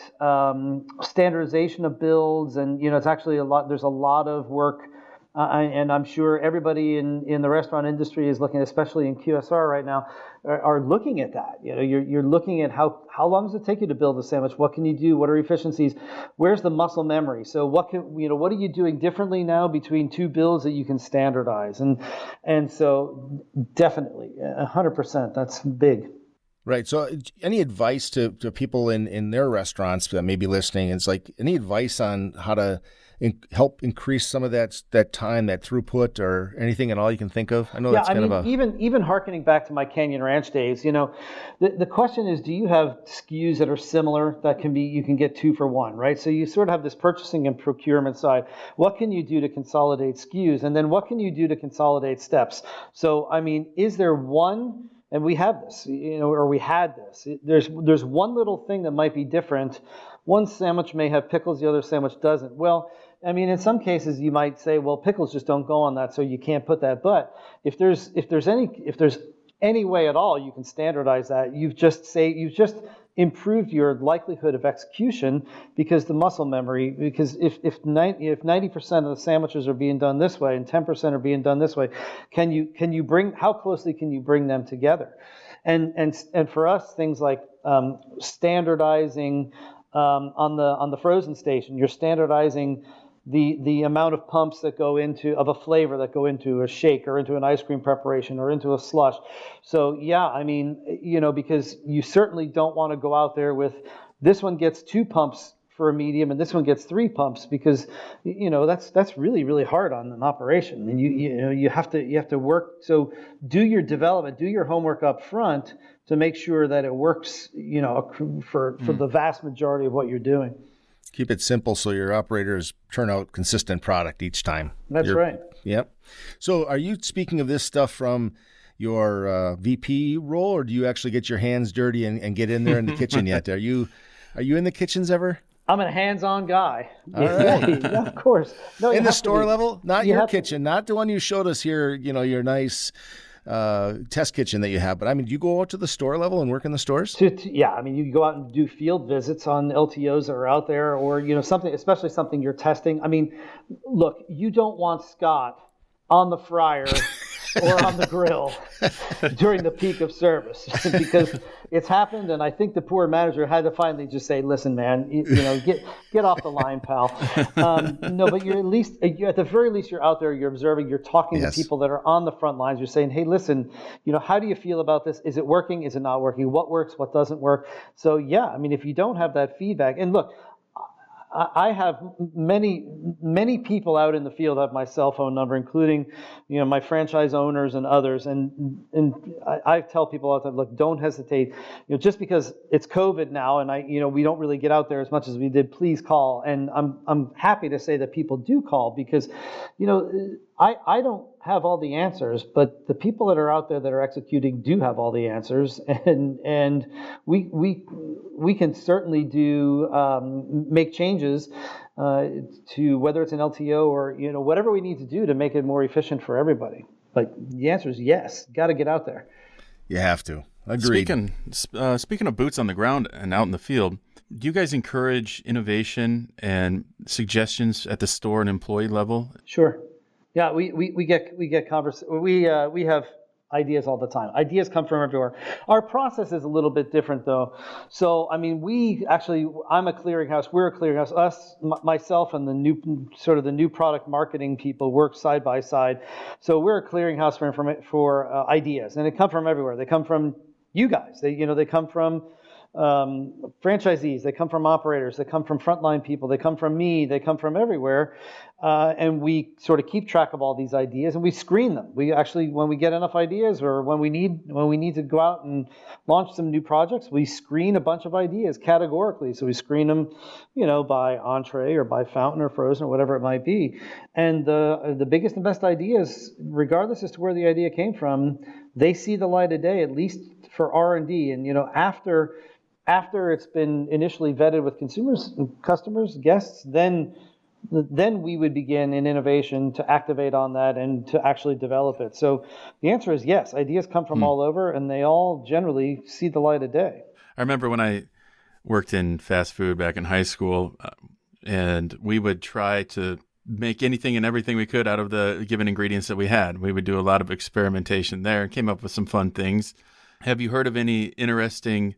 standardization of builds, and it's actually a lot. There's a lot of work. And I'm sure everybody in the restaurant industry is looking, especially in QSR right now, are looking at that. You're looking at how long does it take you to build a sandwich? What can you do? What are efficiencies? Where's the muscle memory? So what are you doing differently now between two builds that you can standardize? And so definitely 100%, that's big. Right. So any advice to people in their restaurants that may be listening? It's like any advice on how to help increase some of that time, that throughput, or anything at all you can think of? I know that's kind of a... Even hearkening back to my Canyon Ranch days, the question is, do you have SKUs that are similar that you can get 2 for 1, right? So you sort of have this purchasing and procurement side. What can you do to consolidate SKUs? And then what can you do to consolidate steps? So, is there one... And we have this, or we had this. There's one little thing that might be different. One sandwich may have pickles, the other sandwich doesn't. Well, in some cases you might say, well, pickles just don't go on that, so you can't put that. But if there's any way at all you can standardize that, you've just improved your likelihood of execution, because the muscle memory, because if 90% of the sandwiches are being done this way and 10% are being done this way, how closely can you bring them together? And for us, things like standardizing on the frozen station, you're standardizing the amount of pumps that go into of a flavor that go into a shake or into an ice cream preparation or into a slush. So because you certainly don't want to go out there with this one gets 2 pumps for a medium and this one gets 3 pumps, because that's really, really hard on an operation, and you have to work. So do your development, do your homework up front to make sure that it works for the vast majority of what you're doing. Keep it simple so your operators turn out consistent product each time. That's right. Yep. So are you speaking of this stuff from your VP role, or do you actually get your hands dirty and get in there in the kitchen yet? Are you in the kitchens ever? I'm a hands-on guy. All right. Yeah, of course. No, in the store level? Not your kitchen, not the one you showed us here, your nice test kitchen that you have, but I mean, do you go out to the store level and work in the stores? Yeah. I mean, you go out and do field visits on LTOs that are out there, or, you know, something, especially something you're testing. I mean, look, you don't want Scott on the fryer or on the grill during the peak of service, because it's happened. And I think the poor manager had to finally just say, listen, man, you know, get off the line, pal. No, but you're at the very least, you're out there, you're observing, you're talking to people that are on the front lines. You're saying, hey, listen, you know, how do you feel about this? Is it working? Is it not working? What works? What doesn't work? So, yeah, I mean, if you don't have that feedback, and look, I have many people out in the field have my cell phone number, including, you know, my franchise owners and others. And I tell people all the time, look, don't hesitate. You know, just because it's COVID now, and we don't really get out there as much as we did. Please call. And I'm happy to say that people do call, because, you know, I don't have all the answers, but the people that are out there that are executing do have all the answers, and we can certainly do make changes to whether it's an LTO or, you know, whatever we need to do to make it more efficient for everybody. But the answer is yes. Got to get out there. You have to. Agreed. Speaking of boots on the ground and out in the field, do you guys encourage innovation and suggestions at the store and employee level? Sure. Yeah, we get we have ideas all the time. Ideas come from everywhere. Our process is a little bit different, though. So, I mean, I'm a clearinghouse. We're a clearinghouse. Us, myself, and the new product marketing people work side by side. So we're a clearinghouse for ideas, and they come from everywhere. They come from you guys. They come from franchisees, they come from operators, they come from frontline people, they come from me, they come from everywhere. And we sort of keep track of all these ideas, and we screen them. We actually, when we get enough ideas, or when we need to go out and launch some new projects, we screen a bunch of ideas categorically. So we screen them, you know, by entree or by fountain or frozen or whatever it might be. And the biggest and best ideas, regardless as to where the idea came from, they see the light of day, at least for R&D. And, you know, after it's been initially vetted with consumers, customers, guests, then we would begin an innovation to activate on that and to actually develop it. So the answer is yes. Ideas come from all over, and they all generally see the light of day. I remember when I worked in fast food back in high school, and we would try to make anything and everything we could out of the given ingredients that we had. We would do a lot of experimentation there and came up with some fun things. Have you heard of any interesting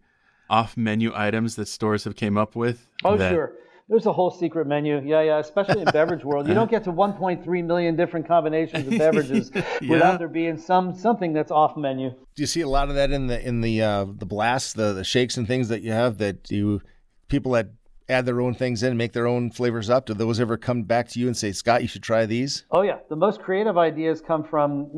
off-menu items that stores have came up with? Oh, sure. There's a whole secret menu. Yeah, especially in beverage world. You don't get to 1.3 million different combinations of beverages without there being something that's off-menu. Do you see a lot of that in the blasts, the shakes and things that you have, that you people that add their own things in, make their own flavors up? Do those ever come back to you and say, Scott, you should try these? Oh yeah, the most creative ideas come from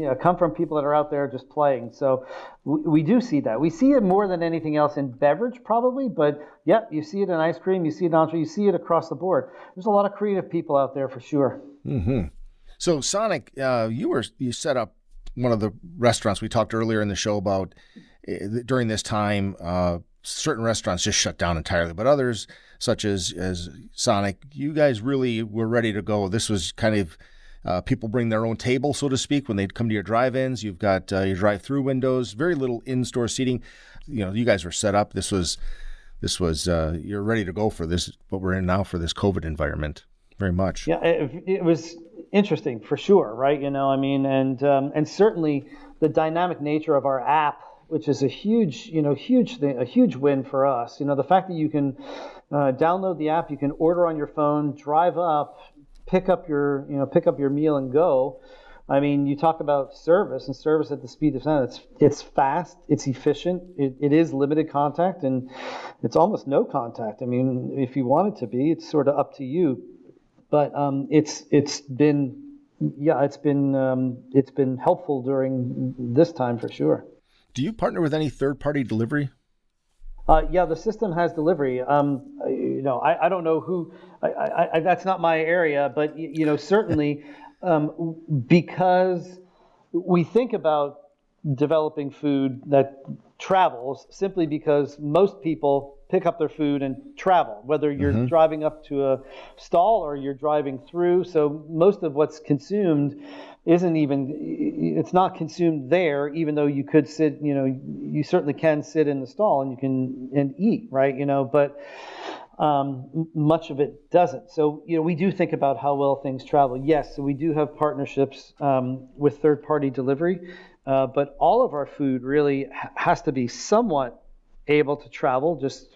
people that are out there just playing. So we do see that. We see it more than anything else in beverage probably, but yep, you see it in ice cream, you see it in entree, you see it across the board. There's a lot of creative people out there for sure. Mm-hmm. So Sonic, you set up one of the restaurants we talked earlier in the show about during this time. Certain restaurants just shut down entirely, but others, such as Sonic, you guys really were ready to go. This was kind of people bring their own table, so to speak, when they'd come to your drive-ins. You've got your drive-through windows, very little in-store seating. You know, you guys were set up. This was you're ready to go for this, what we're in now, for this COVID environment, very much. Yeah, it was interesting for sure, right? You know, I mean, and certainly the dynamic nature of our app, which is a huge win for us. You know, the fact that you can download the app, you can order on your phone, drive up, pick up your meal and go. I mean, you talk about service and service at the speed of sound. It's fast, it's efficient, it is limited contact, and it's almost no contact. I mean, if you want it to be, it's sort of up to you. But it's been helpful during this time for sure. Do you partner with any third-party delivery? Yeah, the system has delivery. You know, I don't know who. I that's not my area, but you know, certainly because we think about developing food that travels, simply because most people pick up their food and travel, whether you're driving up to a stall or you're driving through. So most of what's consumed isn't even, it's not consumed there, even though you could sit, you know, you certainly can sit in the stall and you can and eat, right? You know, but much of it doesn't. So, you know, we do think about how well things travel. Yes, so we do have partnerships with third-party delivery, but all of our food really has to be somewhat able to travel just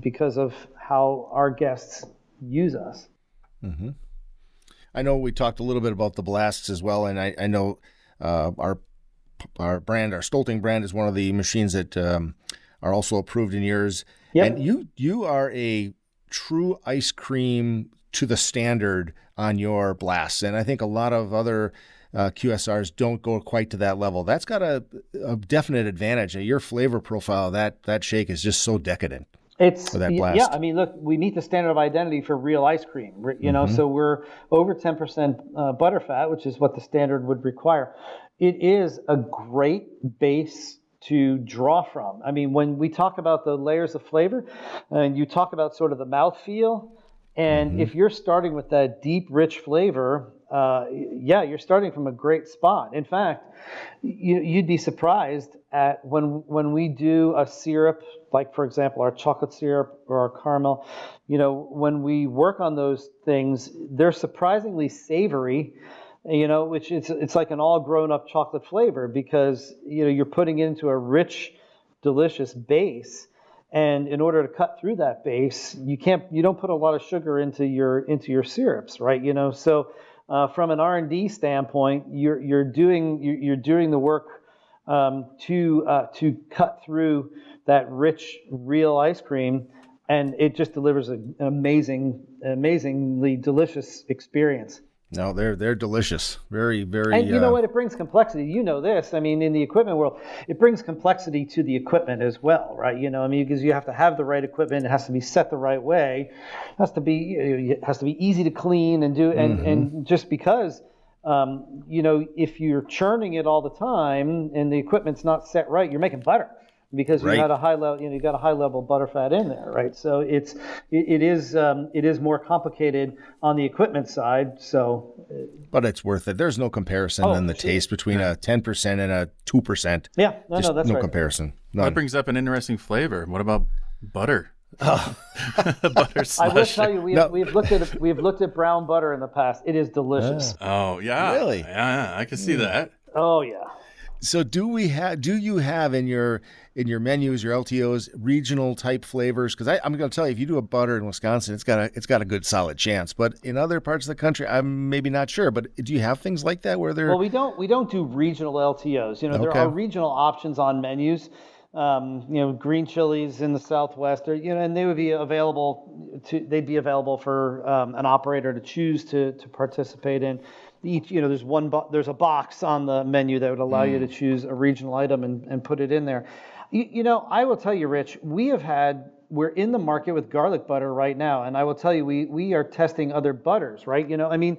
because of how our guests use us. Mm-hmm. I know we talked a little bit about the blasts as well, and I know our brand, our Stoelting brand, is one of the machines that are also approved in yours. Yep. And you are a true ice cream to the standard on your blasts, and I think a lot of other QSRs don't go quite to that level. That's got a definite advantage. Your flavor profile, that shake is just so decadent. It's, yeah, I mean, look, we meet the standard of identity for real ice cream, you know, so we're over 10% butterfat, which is what the standard would require. It is a great base to draw from. I mean, when we talk about the layers of flavor, and you talk about sort of the mouthfeel, and if you're starting with that deep, rich flavor, yeah, you're starting from a great spot. In fact, you'd be surprised at when we do a syrup, like for example, our chocolate syrup or our caramel, you know, when we work on those things, they're surprisingly savory, you know, which it's like an all grown up chocolate flavor because, you know, you're putting it into a rich, delicious base. And in order to cut through that base, you don't put a lot of sugar into your syrups, right? You know, so from an R&D standpoint, you're doing the work to cut through that rich, real ice cream, and it just delivers an amazingly delicious experience. No, they're delicious, very, very. And you know what? It brings complexity. You know this. I mean, in the equipment world, it brings complexity to the equipment as well, right? You know, I mean, because you have to have the right equipment. It has to be set the right way. It has to be easy to clean and do. And just because, you know, if you're churning it all the time and the equipment's not set right, you're making butter because you got a high level, you know, you got a high level butterfat in there, right? So it is more complicated on the equipment side. So, but it's worth it. There's no comparison in the taste between a 10% and a 2%. Yeah, no, that's no comparison. None. That brings up an interesting flavor. What about butter? Oh. Butter slushy. I will tell you, we've looked at brown butter in the past. It is delicious. Oh yeah, really? Yeah, I can see that. Oh yeah. So do you have in your menus, your LTOs, regional type flavors? Because I'm going to tell you, if you do a butter in Wisconsin, it's got a good solid chance. But in other parts of the country, I'm maybe not sure. But do you have things like that where they're? Well, we don't do regional LTOs. You know, there are regional options on menus. You know, green chilies in the Southwest, or, you know, and they'd be available for an operator to choose to participate in. Each, you know, there's a box on the menu that would allow you to choose a regional item and put it in there. You know, I will tell you, Rich, we're in the market with garlic butter right now, and I will tell you, we are testing other butters, right? You know, I mean,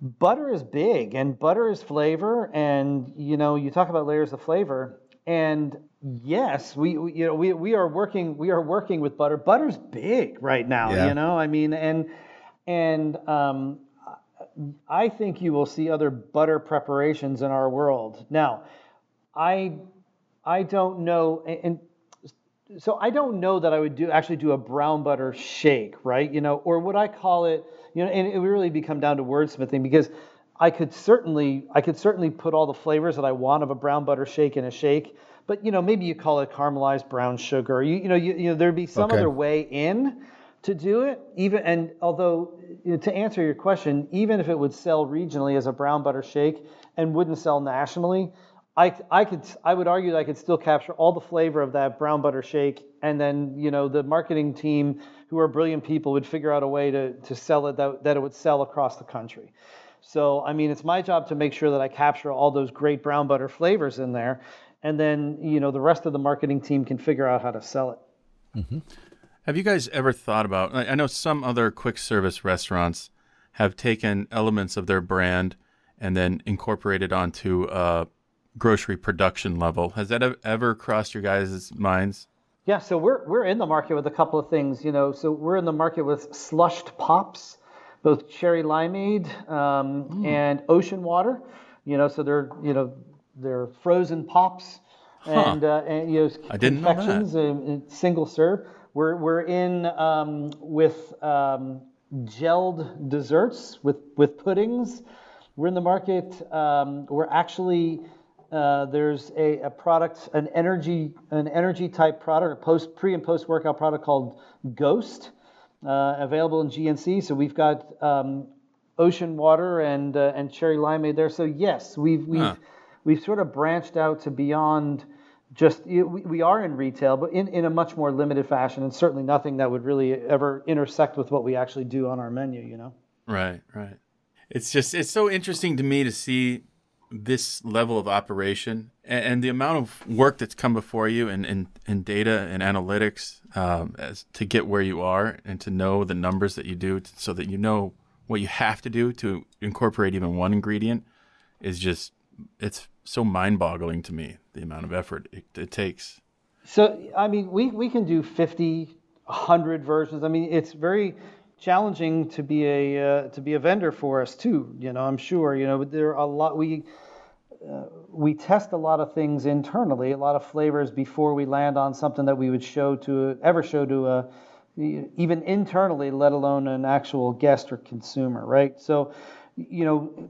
butter is big, and butter is flavor, and, you know, you talk about layers of flavor, and yes, we are working with butter. Butter's big right now, you know, I mean, and I think you will see other butter preparations in our world. Now, I don't know, and so I don't know that I would actually do a brown butter shake, right? You know, or would I call it, you know, and it would really become down to wordsmithing, because I could certainly put all the flavors that I want of a brown butter shake in a shake, but, you know, maybe you call it caramelized brown sugar. You know, there'd be some other way in to do it, even, and although, you know, to answer your question, even if it would sell regionally as a brown butter shake and wouldn't sell nationally, I would argue that I could still capture all the flavor of that brown butter shake, and then, you know, the marketing team, who are brilliant people, would figure out a way to sell it that it would sell across the country. So, I mean, it's my job to make sure that I capture all those great brown butter flavors in there, and then, you know, the rest of the marketing team can figure out how to sell it. Mm-hmm. Have you guys ever thought about, I know some other quick service restaurants have taken elements of their brand and then incorporated onto a grocery production level. Has that ever crossed your guys' minds? Yeah, so we're in the market with a couple of things, you know. So we're in the market with slushed pops, both cherry limeade and ocean water, you know. So they're frozen pops and you know, confections and single serve. We're in with gelled desserts with puddings. We're in the market. We're actually. There's a product, an energy type product, a pre and post workout product called Ghost, available in GNC. So we've got ocean water and cherry limeade there. So yes, we've sort of branched out to beyond just we are in retail, but in a much more limited fashion, and certainly nothing that would really ever intersect with what we actually do on our menu. You know. Right. It's so interesting to me to see this level of operation and the amount of work that's come before you and data and analytics as to get where you are and to know the numbers that you do so that you know what you have to do to incorporate even one ingredient is just, it's so mind-boggling to me, the amount of effort it takes. So, I mean, we can do 50, 100 versions. I mean, it's very challenging to be a vendor for us too, you know. I'm sure, you know, there are a lot we test a lot of things internally, a lot of flavors before we land on something that we would show to even internally, let alone an actual guest or consumer, right? So, you know,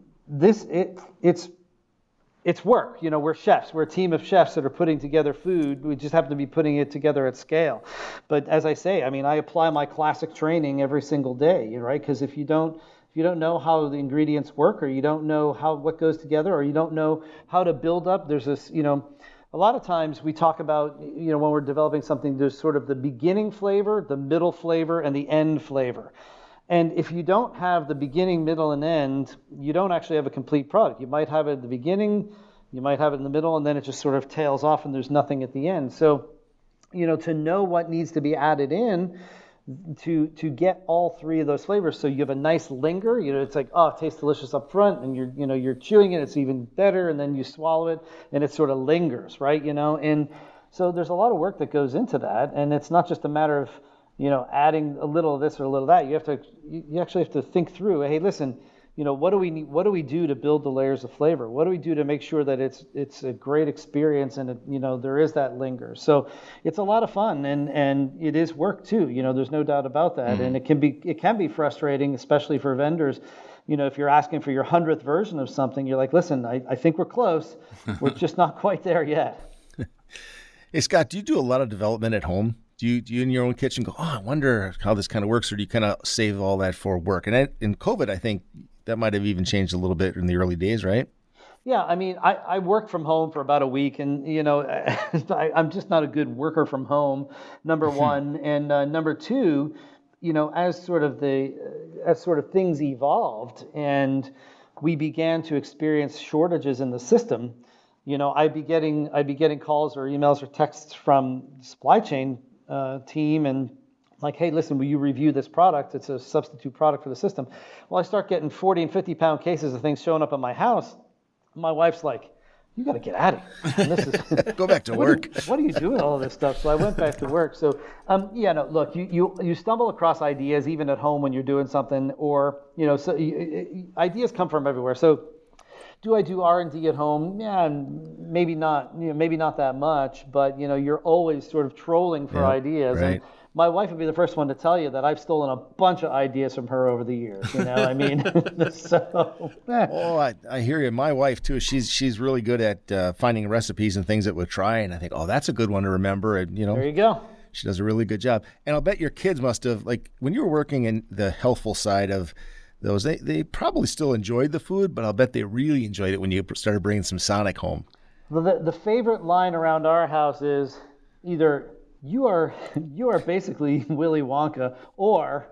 it's work, you know. We're chefs. We're a team of chefs that are putting together food. We just happen to be putting it together at scale. But as I say, I mean, I apply my classic training every single day, right? Because if you don't know how the ingredients work, or you don't know how what goes together, or you don't know how to build up, there's this, you know, a lot of times we talk about, you know, when we're developing something, there's sort of the beginning flavor, the middle flavor, and the end flavor. And if you don't have the beginning, middle, and end, you don't actually have a complete product. You might have it at the beginning, you might have it in the middle, and then it just sort of tails off and there's nothing at the end. So, you know, to know what needs to be added in to get all three of those flavors, so you have a nice linger, you know, it's like, oh, it tastes delicious up front, and you're chewing it, it's even better, and then you swallow it, and it sort of lingers, right, you know? And so there's a lot of work that goes into that, and it's not just a matter of, you know, adding a little of this or a little of that. You actually have to think through, hey, listen, you know, what do we do to build the layers of flavor? What do we do to make sure that it's a great experience and, it, you know, there is that linger? So it's a lot of fun and it is work too, you know, there's no doubt about that. Mm-hmm. And it can be frustrating, especially for vendors. You know, if you're asking for your 100th version of something, you're like, listen, I think we're close. We're just not quite there yet. Hey, Scott, do you do a lot of development at home? Do you in your own kitchen go, oh, I wonder how this kind of works, or do you kind of save all that for work? And in COVID, I think that might have even changed a little bit in the early days, right? Yeah, I mean, I worked from home for about a week, and, you know, I'm just not a good worker from home, number one. And number two, you know, as sort of things evolved and we began to experience shortages in the system, you know, I'd be getting calls or emails or texts from supply chain team and like, hey, listen, will you review this product? It's a substitute product for the system. Well, I start getting 40 and 50 pound cases of things showing up at my house. My wife's like, you got to get out of here. Go back to work. What are you doing all of this stuff? So I went back to work. So, look, you stumble across ideas even at home when you're doing something, or, you know, so ideas come from everywhere. So do I do R&D at home? Yeah, maybe not that much, but, you know, you're always sort of trolling for ideas. Right. And my wife would be the first one to tell you that I've stolen a bunch of ideas from her over the years, you know, I mean, so. Oh, I hear you. My wife, too, she's really good at finding recipes and things that we'll try, and I think, oh, that's a good one to remember, and, you know. There you go. She does a really good job. And I'll bet your kids must have, like, when you were working in the healthful side of those, they probably still enjoyed the food, but I'll bet they really enjoyed it when you started bringing some Sonic home. The favorite line around our house is either you are basically Willy Wonka, or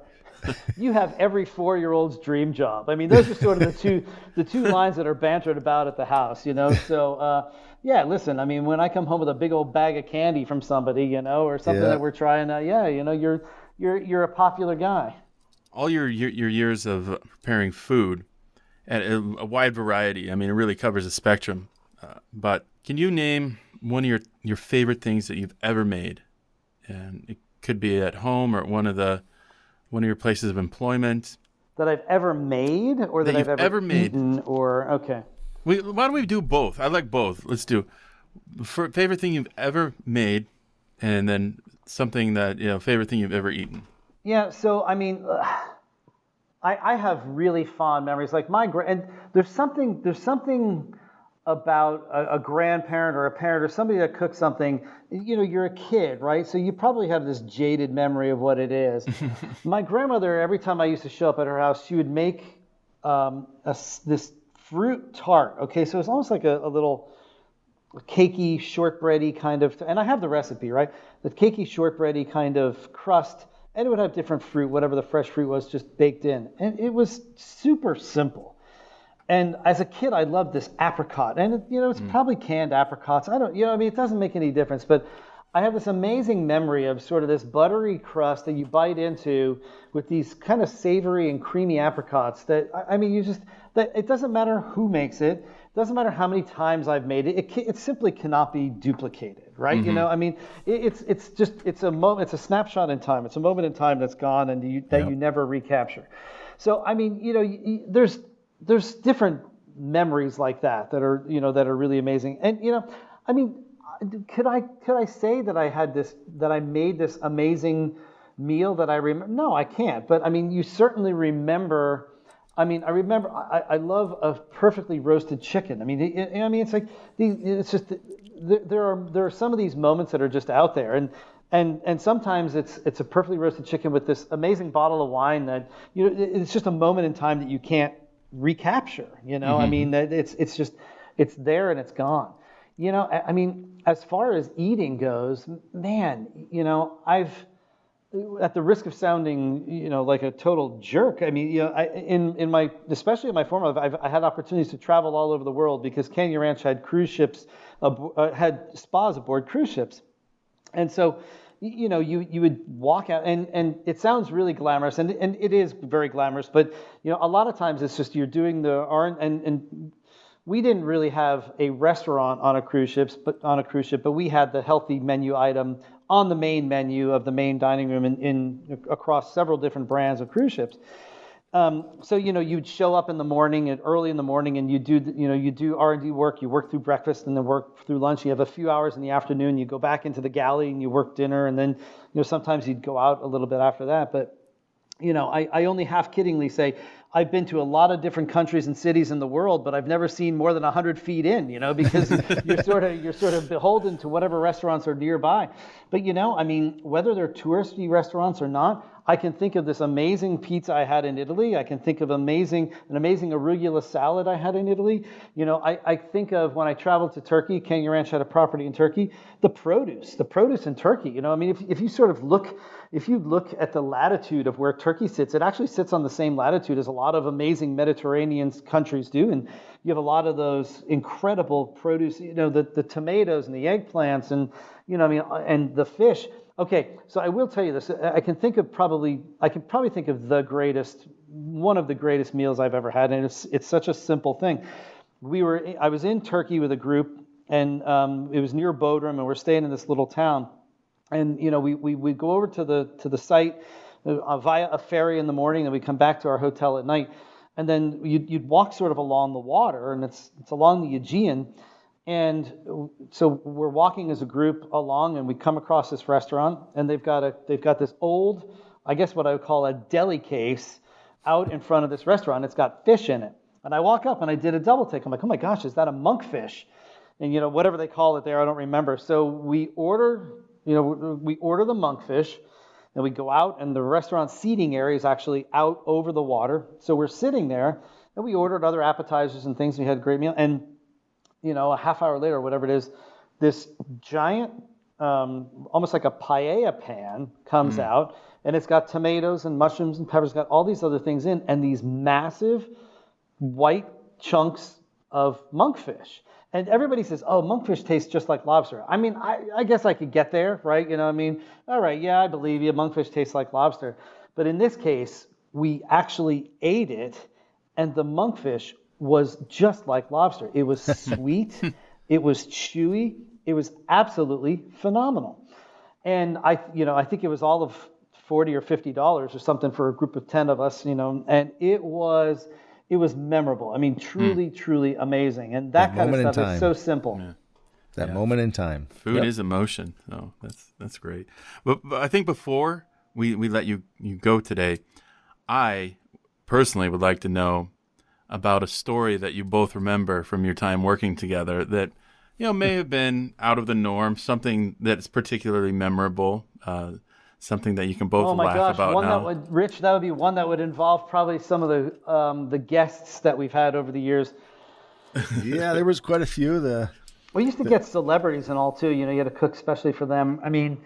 you have every 4-year-old's dream job. I mean, those are sort of the two lines that are bantered about at the house, you know. So yeah, listen, I mean, when I come home with a big old bag of candy from somebody, you know, or something that we're trying out, yeah, you know, you're a popular guy. All your years of preparing food at a wide variety, I mean, it really covers a spectrum. But can you name one of your favorite things that you've ever made and it could be at home or at one of your places of employment. That I've ever made, or that I've ever eaten, made. Or okay. Why don't we do both? I like both. Let's do favorite thing you've ever made, and then something that favorite thing you've ever eaten. Yeah. So I mean, I have really fond memories. Like and there's something about a grandparent or a parent or somebody that cooks something. You know, you're a kid, right? So you probably have this jaded memory of what it is. My grandmother, every time I used to show up at her house, she would make this fruit tart. Okay, so it's almost like a little cakey, shortbready kind of, and I have the recipe, right? The cakey, shortbready kind of crust, and it would have different fruit, whatever the fresh fruit was, just baked in. And it was super simple. And as a kid, I loved this apricot. And, it's probably canned apricots. It doesn't make any difference. But I have this amazing memory of sort of this buttery crust that you bite into with these kind of savory and creamy apricots that, it doesn't matter who makes it. It doesn't matter how many times I've made it. It simply cannot be duplicated, right? Mm-hmm. It's a snapshot in time. It's a moment in time that's gone and you never recapture. So, there's different memories like that are, that are really amazing. And, could I say that I had this, that I made this amazing meal that I remember? No, I can't. But you certainly remember. I love a perfectly roasted chicken. It's like it's just there are some of these moments that are just out there, and sometimes it's a perfectly roasted chicken with this amazing bottle of wine that it's just a moment in time that you can't recapture. Mm-hmm. It's just it's there and it's gone. As far as eating goes, man, I've, at the risk of sounding, like a total jerk, especially in my former life, I had opportunities to travel all over the world because Canyon Ranch had cruise ships, had spas aboard cruise ships. And so, you would walk out and it sounds really glamorous and it is very glamorous, but a lot of times it's just, you're doing and we didn't really have a restaurant on a cruise ship, but we had the healthy menu item on the main menu of the main dining room across several different brands of cruise ships. You'd show up in the morning and early in the morning, and you do R&D work. You work through breakfast and then work through lunch. You have a few hours in the afternoon. You go back into the galley and you work dinner, and then sometimes you'd go out a little bit after that. But I only half-kiddingly say I've been to a lot of different countries and cities in the world, but I've never seen more than 100 feet in, because you're sort of beholden to whatever restaurants are nearby. But whether they're touristy restaurants or not, I can think of this amazing pizza I had in Italy. I can think of an amazing arugula salad I had in Italy. I think of when I traveled to Turkey. Canyon Ranch had a property in Turkey. The produce in Turkey. If you look at the latitude of where Turkey sits, it actually sits on the same latitude as a lot of amazing Mediterranean countries do, and you have a lot of those incredible produce. The tomatoes and the eggplants and the fish. Okay, so I will tell you this. I can probably think of one of the greatest meals I've ever had, and it's such a simple thing. I was in Turkey with a group, and it was near Bodrum, and we're staying in this little town, and we go over to the site via a ferry in the morning, and we come back to our hotel at night, and then you'd walk sort of along the water, and it's along the Aegean. And so we're walking as a group along, and we come across this restaurant, and they've got this old, I guess what I would call a deli case, out in front of this restaurant. It's got fish in it, and I walk up and I did a double take. I'm like, oh my gosh, is that a monkfish? And whatever they call it there, I don't remember. So we order the monkfish, and we go out, and the restaurant seating area is actually out over the water. So we're sitting there, and we ordered other appetizers and things. And we had a great meal, and a half hour later, whatever it is, this giant, almost like a paella pan comes out, and it's got tomatoes and mushrooms and peppers, got all these other things in, and these massive white chunks of monkfish. And everybody says, oh, monkfish tastes just like lobster. I guess I could get there, right? All right, yeah, I believe you, monkfish tastes like lobster. But in this case, we actually ate it, and the monkfish was just like lobster. It was sweet, it was chewy, it was absolutely phenomenal. And I think it was all of $40 or $50 or something for a group of 10 of us, and it was memorable. I mean, truly amazing. And that kind of stuff is so simple. Yeah. That moment in time. Food is emotion. Oh, that's great. But I think before we let you go today, I personally would like to know about a story that you both remember from your time working together that, may have been out of the norm, something that's particularly memorable, something that you can both laugh about now. Rich, that would be one that would involve probably some of the guests that we've had over the years. Yeah, there was quite a few. We used to get celebrities and all too. You had to cook specially for them. I mean,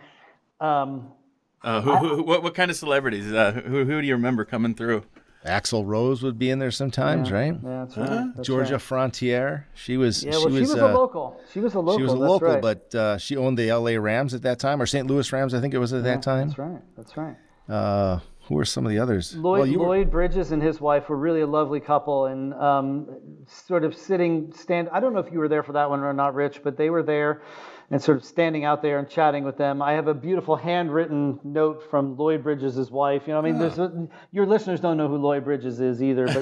what kind of celebrities? Who do you remember coming through? Axel Rose would be in there sometimes, right? Yeah, that's right. That's Georgia Frontier. She was. Yeah, she was a local. She was a local. She was a local, right. But she owned the LA Rams at that time, or St. Louis Rams, I think it was at that time. That's right. That's right. Who are some of the others? Lloyd Bridges and his wife were really a lovely couple, and sort of I don't know if you were there for that one or not, Rich, but they were there and sort of standing out there and chatting with them. I have a beautiful handwritten note from Lloyd Bridges' wife. Your listeners don't know who Lloyd Bridges is either, but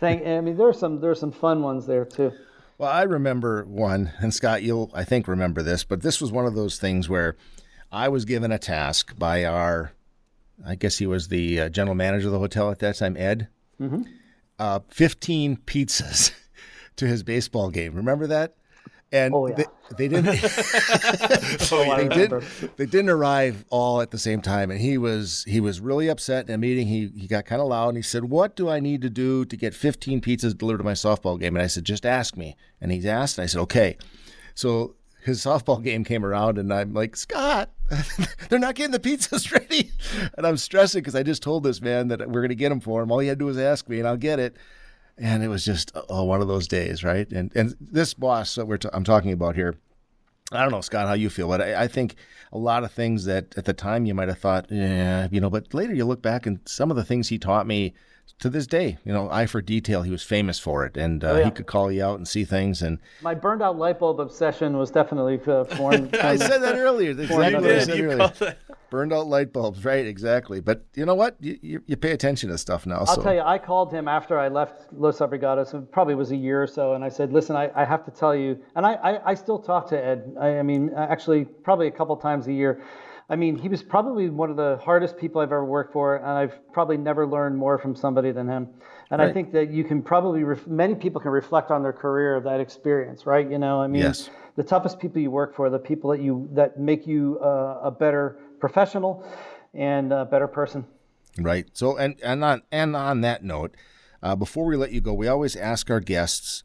there are some fun ones there too. Well, I remember one, and Scott, you'll I think remember this, but this was one of those things where I was given a task by I guess he was the general manager of the hotel at that time, Ed. Mm-hmm. 15 pizzas to his baseball game. Remember that? And they didn't. They didn't arrive all at the same time, and he was really upset in a meeting. He got kind of loud, and he said, "What do I need to do to get 15 pizzas delivered to my softball game?" And I said, "Just ask me." And he asked, and I said, "Okay." So his softball game came around, and I'm like, "Scott, they're not getting the pizzas ready," and I'm stressing because I just told this man that we're going to get them for him. All he had to do was ask me, and I'll get it. And it was just one of those days, right? And this boss that I'm talking about here, I don't know, Scott, how you feel, but I think a lot of things that at the time you might have thought, but later you look back and some of the things he taught me to this day, eye for detail, he was famous for it, and he could call you out and see things. And my burned out light bulb obsession was definitely formed. I said that earlier. Burned out light bulbs, right? Exactly. But you know what? You pay attention to stuff now. I'll tell you, I called him after I left Los Abrigados. It probably was a year or so, and I said, "Listen, I have to tell you," and I still talk to Ed. Actually, probably a couple times a year. I mean, he was probably one of the hardest people I've ever worked for, and I've probably never learned more from somebody than him. And right. I think that you can probably many people can reflect on their career of that experience, right? Yes. The toughest people you work for, the people that make you a better professional and a better person. Right. So, and on that note, before we let you go, we always ask our guests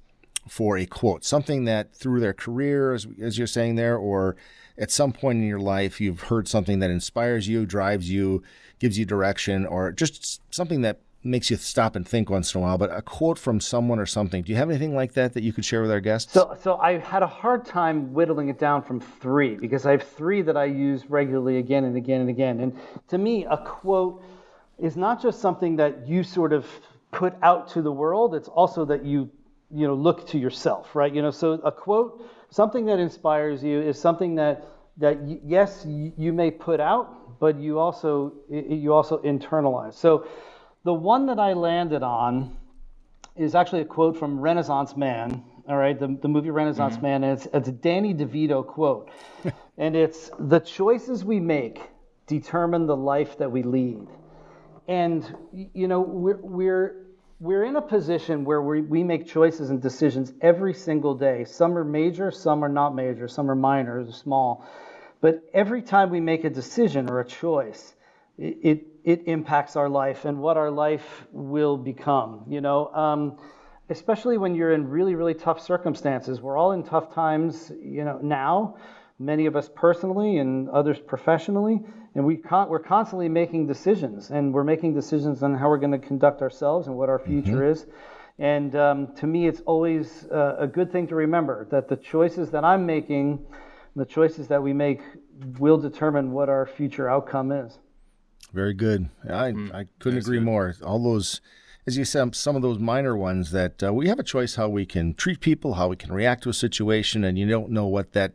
for a quote, something that through their career, as you're saying there, or at some point in your life, you've heard something that inspires you, drives you, gives you direction, or just something that makes you stop and think once in a while, but a quote from someone or something. Do you have anything like that you could share with our guests? So I had a hard time whittling it down from three, because I have three that I use regularly again and again and again. And to me, a quote is not just something that you sort of put out to the world. It's also that you look to yourself, right? So a quote, something that inspires you, is something that you may put out, but you also internalize. So the one that I landed on is actually a quote from Renaissance Man, all right, the movie Renaissance Man, and it's a Danny DeVito quote. And it's, "The choices we make determine the life that we lead." And, we're in a position where we make choices and decisions every single day. Some are major, some are not major, some are minor, or small. But every time we make a decision or a choice, it impacts our life and what our life will become, especially when you're in really, really tough circumstances. We're all in tough times, now, many of us personally and others professionally, and we're constantly making decisions, and we're making decisions on how we're going to conduct ourselves and what our future is. And to me, it's always a good thing to remember that the choices that I'm making, the choices that we make, will determine what our future outcome is. Very good. I couldn't agree more. All those, as you said, some of those minor ones that we have a choice how we can treat people, how we can react to a situation, and you don't know what that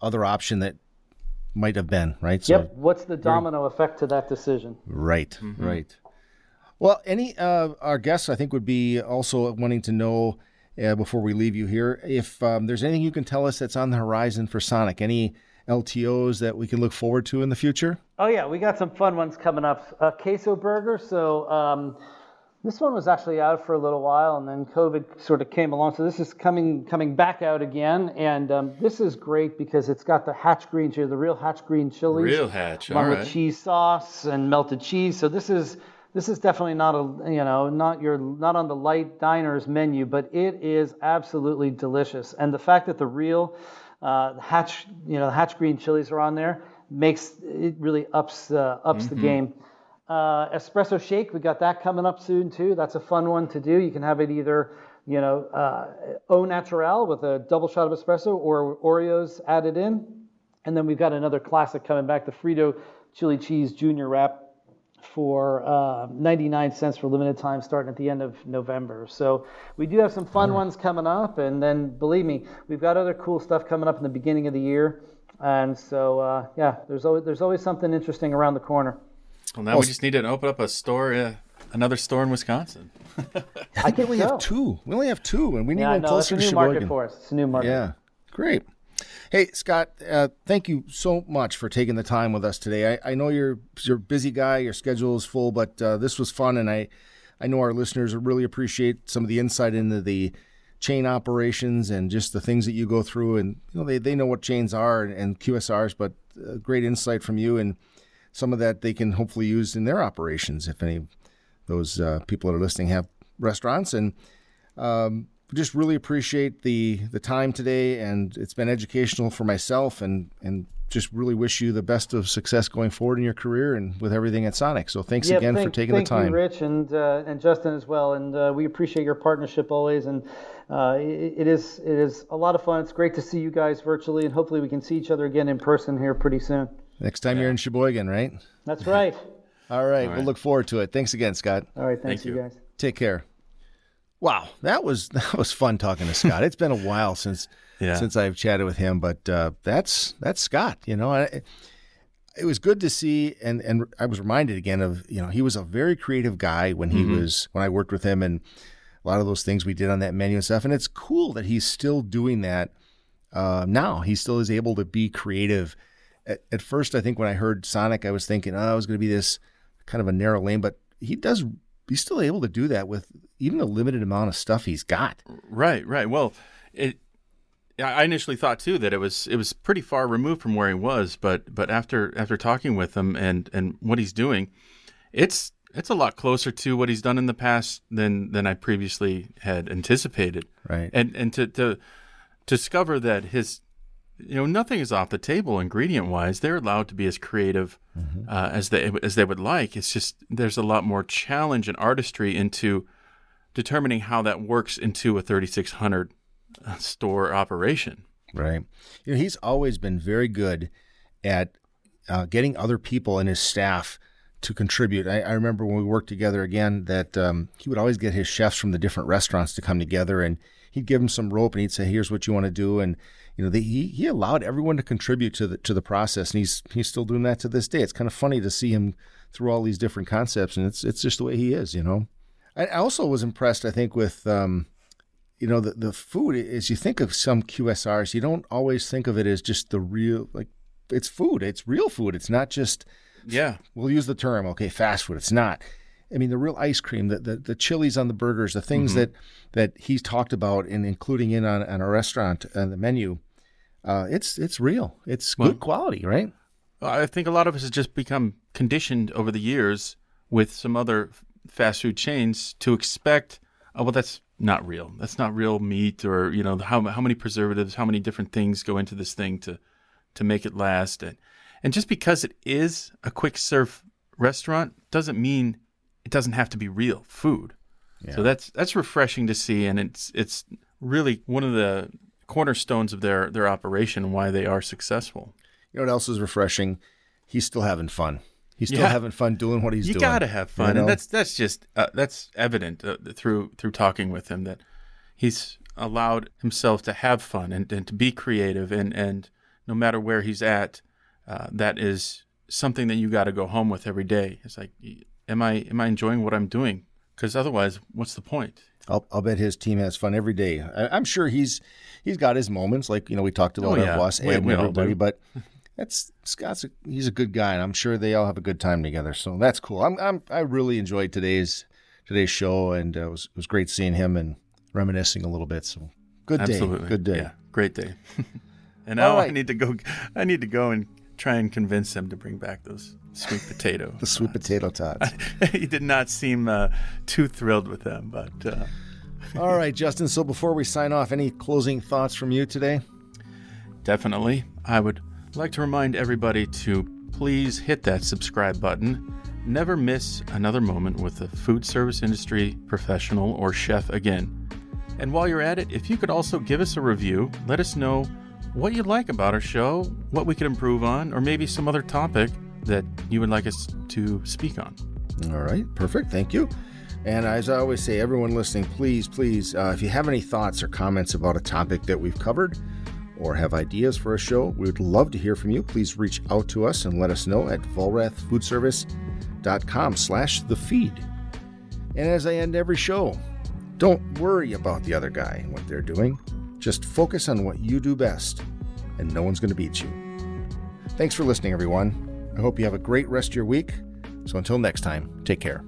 other option that might have been, right? So yep. What's the domino effect to that decision? Right, mm-hmm. right. Well, any our guests, I think, would be also wanting to know, before we leave you here, if there's anything you can tell us that's on the horizon for Sonic, any LTOs that we can look forward to in the future? Oh, yeah. We got some fun ones coming up. Queso burger. So this one was actually out for a little while, and then COVID sort of came along. So this is coming back out again. And this is great because it's got the hatch green chili, the real hatch green chilies. Real hatch, all right. With cheese sauce and melted cheese. So this is... This is definitely not a, you know, not on the light diner's menu, but it is absolutely delicious. And the fact that the real hatch green chilies are on there makes it really ups mm-hmm. the game. Espresso shake, we got that coming up soon too. That's a fun one to do. You can have it either, au naturel with a double shot of espresso or Oreos added in. And then we've got another classic coming back, the Frito chili cheese junior wrap, for 99 cents for limited time starting at the end of November. So we do have some fun ones coming up, and then believe me, we've got other cool stuff coming up in the beginning of the year. And so there's always something interesting around the corner. Well, now we just need to open up a store, another store in Wisconsin. I think we have two. We only have two, and we need one closer to Sheboygan. It's a new market. Yeah, great. Hey, Scott, thank you so much for taking the time with us today. I know you're a busy guy, your schedule is full, but this was fun, and I know our listeners really appreciate some of the insight into the chain operations and just the things that you go through. And they know what chains are and QSRs, but great insight from you, and some of that they can hopefully use in their operations if any of those people that are listening have restaurants. And just really appreciate the time today, and it's been educational for myself, and just really wish you the best of success going forward in your career and with everything at Sonic. So thanks again for taking the time. Thank you, Rich, and Justin as well. And we appreciate your partnership always. And it is a lot of fun. It's great to see you guys virtually, and hopefully we can see each other again in person here pretty soon. Next time you're in Sheboygan, right? That's right. All right. We'll look forward to it. Thanks again, Scott. All right. Thank you guys. Take care. Wow, that was fun talking to Scott. It's been a while since I've chatted with him, but that's Scott. It was good to see, and I was reminded again of he was a very creative guy when he mm-hmm. was when I worked with him, and a lot of those things we did on that menu and stuff. And it's cool that he's still doing that now. He still is able to be creative. At first, I think when I heard Sonic, I was thinking, I was going to be this kind of a narrow lane, but he does. He's still able to do that with even a limited amount of stuff he's got. Right. Well, I initially thought too that it was pretty far removed from where he was, but after talking with him and what he's doing, it's a lot closer to what he's done in the past than I previously had anticipated. Right. And to discover that his nothing is off the table ingredient wise. They're allowed to be as creative mm-hmm. as they would like. It's just there's a lot more challenge and artistry into determining how that works into a 3,600 store operation. Right. He's always been very good at getting other people and his staff to contribute. I remember when we worked together again that he would always get his chefs from the different restaurants to come together, and he'd give them some rope and he'd say, "Here's what you want to do," and he allowed everyone to contribute to the process, and he's still doing that to this day. It's kind of funny to see him through all these different concepts, and it's just the way he is. I also was impressed, I think, with the food. As you think of some QSRs, you don't always think of it as just the real, like, it's food. It's real food. It's not just we'll use the term fast food. It's not. I mean, the real ice cream, the chilies on the burgers, the things mm-hmm. that he's talked about and including in on a restaurant on the menu, it's real. It's good quality, right? I think a lot of us has just become conditioned over the years with some other fast food chains to expect, that's not real. That's not real meat, or how many preservatives, how many different things go into this thing to make it last. And just because it is a quick serve restaurant doesn't mean it doesn't have to be real food. Yeah. So that's refreshing to see, and it's really one of the cornerstones of their operation and why they are successful. You know what else is refreshing? He's still having fun. He's still having fun doing what he's doing. You gotta have fun, and that's just that's evident through talking with him, that he's allowed himself to have fun and to be creative, and no matter where he's at, that is something that you got to go home with every day. It's like, am I enjoying what I'm doing? Because otherwise, what's the point? I'll bet his team has fun every day. I'm sure he's got his moments, like, you know, we talked about Boss Ed and everybody, but that's he's a good guy, and I'm sure they all have a good time together. So that's cool. I really enjoyed today's show, and it was great seeing him and reminiscing a little bit. So good day. Absolutely. Good day. Yeah, great day. And now right. I need to go and try and convince them to bring back those sweet potato the tots. Sweet potato tots. He did not seem too thrilled with them, but all right, Justin, so before we sign off, any closing thoughts from you today? Definitely. I would like to remind everybody to please hit that subscribe button. Never miss another moment with a food service industry professional or chef again. And while you're at it, if you could also give us a review, let us know what you like about our show, what we could improve on, or maybe some other topic that you would like us to speak on. All right, perfect. Thank you. And as I always say, everyone listening, please, if you have any thoughts or comments about a topic that we've covered or have ideas for a show, we would love to hear from you. Please reach out to us and let us know at volrathfoodservice.com/thefeed. And as I end every show, don't worry about the other guy and what they're doing. Just focus on what you do best, and no one's going to beat you. Thanks for listening, everyone. I hope you have a great rest of your week. So until next time, take care.